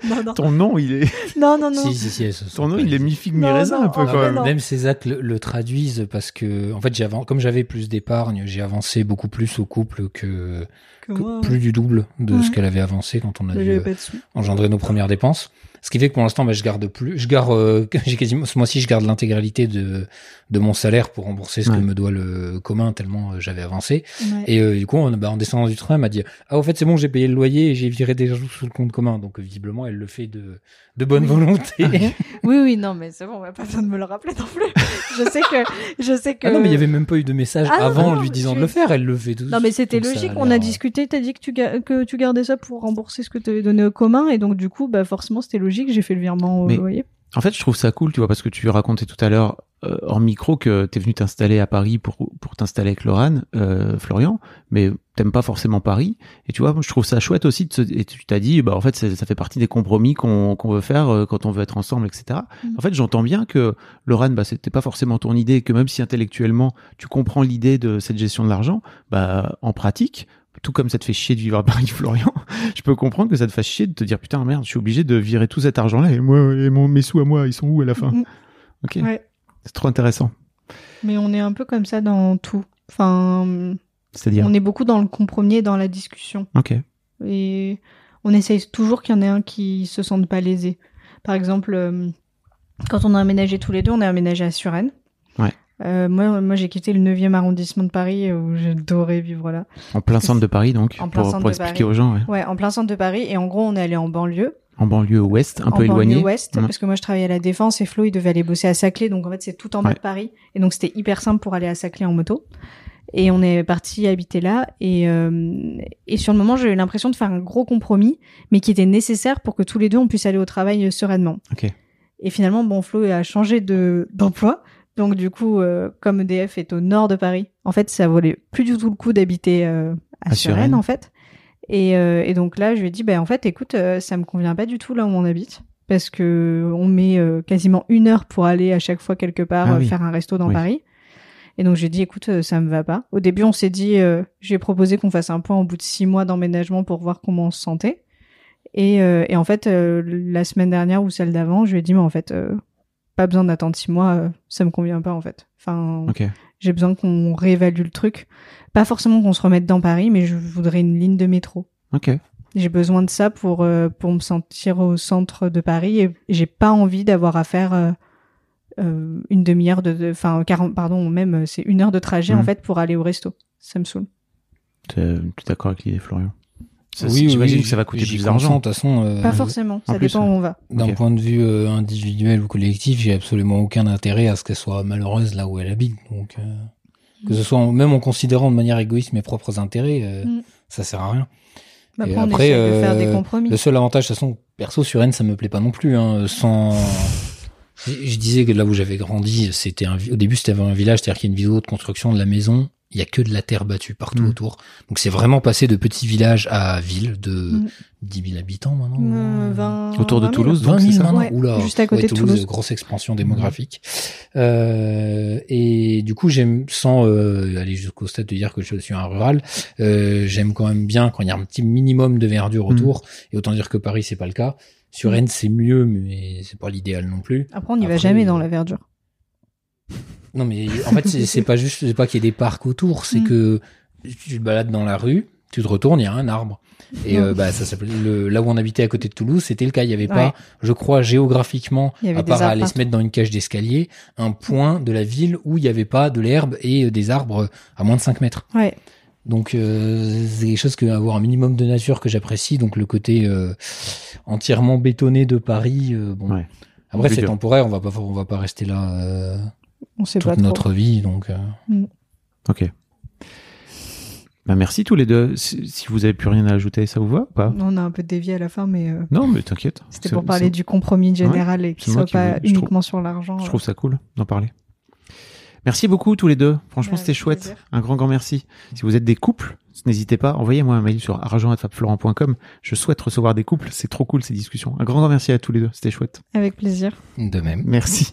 Non, non. Ton nom, il est. Non, non, non. Si, si, si, ton nom, il est mi-figue, mi-raisin, un peu, non, quand même. Même ces actes le, le traduisent parce que, en fait, j'ai avan... comme j'avais plus d'épargne, j'ai avancé beaucoup plus au couple que, que, que plus du double de ouais. ce qu'elle avait avancé quand on a dû engendrer nos premières dépenses. Ce qui fait que pour l'instant, bah, je garde plus. Je garde, euh, j'ai quasiment, ce mois-ci, je garde l'intégralité de, de mon salaire pour rembourser ce ouais. que me doit le commun, tellement euh, j'avais avancé. Ouais. Et euh, du coup, on, bah, en descendant du train, elle m'a dit « Ah, au fait, c'est bon, j'ai payé le loyer et j'ai viré des ajouts sous le compte commun. » Donc, visiblement, elle le fait de, de bonne oui. volonté. oui, oui, non, mais c'est bon, on n'a pas besoin de me le rappeler non plus. je sais que... Je sais que... Ah non, mais il n'y avait même pas eu de message ah, avant non, lui disant je... de le faire. Elle le fait tout. Non, mais c'était logique. On a discuté, t'as dit que tu, ga- que tu gardais ça pour rembourser ce que t'avais donné au commun. Et donc, du coup, bah, forcément, c'était logique, j'ai fait le virement au loyer. En fait, je trouve ça cool, tu vois, parce que tu racontais tout à l'heure euh, en micro que t'es venu t'installer à Paris pour, pour t'installer avec Laurane, euh, Florian, mais t'aimes pas forcément Paris. Et tu vois, je trouve ça chouette aussi. De se, et tu t'as dit, bah, en fait, ça fait partie des compromis qu'on, qu'on veut faire euh, quand on veut être ensemble, et cetera. Mmh. En fait, j'entends bien que Laurane, bah, c'était pas forcément ton idée, que même si intellectuellement tu comprends l'idée de cette gestion de l'argent, bah, en pratique, tout comme ça te fait chier de vivre à Paris, Florian, je peux comprendre que ça te fasse chier de te dire putain merde, je suis obligé de virer tout cet argent là et moi et mon, mes sous à moi, ils sont où à la fin? Mmh. Ok, ouais. C'est trop intéressant. Mais on est un peu comme ça dans tout. Enfin, c'est-à-dire on est beaucoup dans le compromis et dans la discussion. Ok. Et on essaye toujours qu'il y en ait un qui se sente pas lésé. Par exemple, quand on a aménagé tous les deux, on a aménagé à Suresnes. Ouais. Euh, moi, moi, j'ai quitté le neuvième arrondissement de Paris où j'adorais vivre là. En plein centre de Paris, donc, en plein pour, centre pour de expliquer Paris. Aux gens. Ouais. ouais, en plein centre de Paris. Et en gros, on est allé en banlieue. En banlieue ouest, un en peu éloigné. En banlieue ouest, mmh. parce que moi, je travaillais à La Défense et Flo, il devait aller bosser à Saclay. Donc, en fait, c'est tout en bas ouais. de Paris. Et donc, c'était hyper simple pour aller à Saclay en moto. Et on est parti habiter là. Et, euh, et sur le moment, j'ai eu l'impression de faire un gros compromis, mais qui était nécessaire pour que tous les deux, on puisse aller au travail sereinement. Okay. Et finalement, bon, Flo a changé de, d'emploi. Donc du coup, euh, comme E D F est au nord de Paris, en fait, ça valait plus du tout le coup d'habiter euh, à, à Suresnes, Suresnes, en fait. Et, euh, et donc là, je lui ai dit, bah, en fait, écoute, euh, ça me convient pas du tout là où on habite, parce que on met euh, quasiment une heure pour aller à chaque fois quelque part ah, euh, oui. faire un resto dans oui. Paris. Et donc je lui ai dit, écoute, euh, ça me va pas. Au début, on s'est dit, euh, j'ai proposé qu'on fasse un point au bout de six mois d'emménagement pour voir comment on se sentait. Et, euh, et en fait, euh, la semaine dernière ou celle d'avant, je lui ai dit, mais en fait. Euh, Pas besoin d'attendre six mois, ça me convient pas en fait. Enfin, okay. J'ai besoin qu'on réévalue le truc. Pas forcément qu'on se remette dans Paris, mais je voudrais une ligne de métro. Ok. J'ai besoin de ça pour pour me sentir au centre de Paris et j'ai pas envie d'avoir à faire euh, une demi-heure de, enfin, quarante, pardon, même c'est une heure de trajet mmh. en fait pour aller au resto. Ça me saoule. T'es, t'es d'accord avec l'idée, Florian? Ça, oui, j'imagine oui, que ça va coûter plus d'argent. De toute façon, euh, pas forcément, ça plus, dépend où on va. D'un okay. point de vue euh, individuel ou collectif, j'ai absolument aucun intérêt à ce qu'elle soit malheureuse là où elle habite. Donc, euh, que ce soit en, même en considérant de manière égoïste mes propres intérêts, euh, mm. ça sert à rien. Bah, et après, euh, de faire des compromis. Le seul avantage, de toute façon, perso, Suresnes, ça me plaît pas non plus. Hein, sans, je, je disais que là où j'avais grandi, c'était un, au début c'était un village, c'est-à-dire qu'il y a une vidéo de construction de la maison. Il y a que de la terre battue partout mmh. autour. Donc c'est vraiment passé de petit village à ville de mmh. dix mille habitants maintenant. Mmh, vingt, autour de Toulouse, vingt mille, donc, c'est ça ouais, Oula, juste à côté ouais, de Toulouse. Toulouse, grosse expansion démographique. Mmh. Euh, et du coup, j'aime, sans euh, aller jusqu'au stade de dire que je suis un rural, euh, j'aime quand même bien quand il y a un petit minimum de verdure autour. Mmh. Et autant dire que Paris, c'est pas le cas. Suresnes, c'est mieux, mais c'est pas l'idéal non plus. Après, on n'y va jamais dans la verdure. Non, mais en fait, c'est, c'est pas juste, c'est pas qu'il y ait des parcs autour, c'est mmh. que tu te balades dans la rue, tu te retournes, il y a un arbre. Et euh, bah, ça s'appelait le, là où on habitait à côté de Toulouse, c'était le cas. Il n'y avait ouais. pas, je crois, géographiquement, à part à aller partout. Se mettre dans une cage d'escalier, un point de la ville où il n'y avait pas de l'herbe et des arbres à moins de cinq mètres. Ouais. Donc, euh, c'est quelque chose que avoir un minimum de nature que j'apprécie. Donc, le côté euh, entièrement bétonné de Paris, euh, bon. Ouais. Après, c'est, c'est temporaire, on va pas, on va pas rester là. Euh... On sait toute pas notre trop. Vie, donc. Euh... Mm. Ok. Bah merci tous les deux. Si vous n'avez plus rien à ajouter, ça vous va ou pas ? On a un peu dévié à la fin, mais. Euh... Non, mais t'inquiète. C'était c'est, pour parler c'est... du compromis général ouais, et qu'il ne soit qui pas voulais. Uniquement trouve... sur l'argent. Je euh... trouve ça cool d'en parler. Merci beaucoup tous les deux. Franchement, ouais, c'était chouette. Plaisir. Un grand, grand merci. Si vous êtes des couples, n'hésitez pas. Envoyez-moi un mail sur argent arobase fab florent point com. Je souhaite recevoir des couples. C'est trop cool ces discussions. Un grand, grand merci à tous les deux. C'était chouette. Avec plaisir. De même. Merci.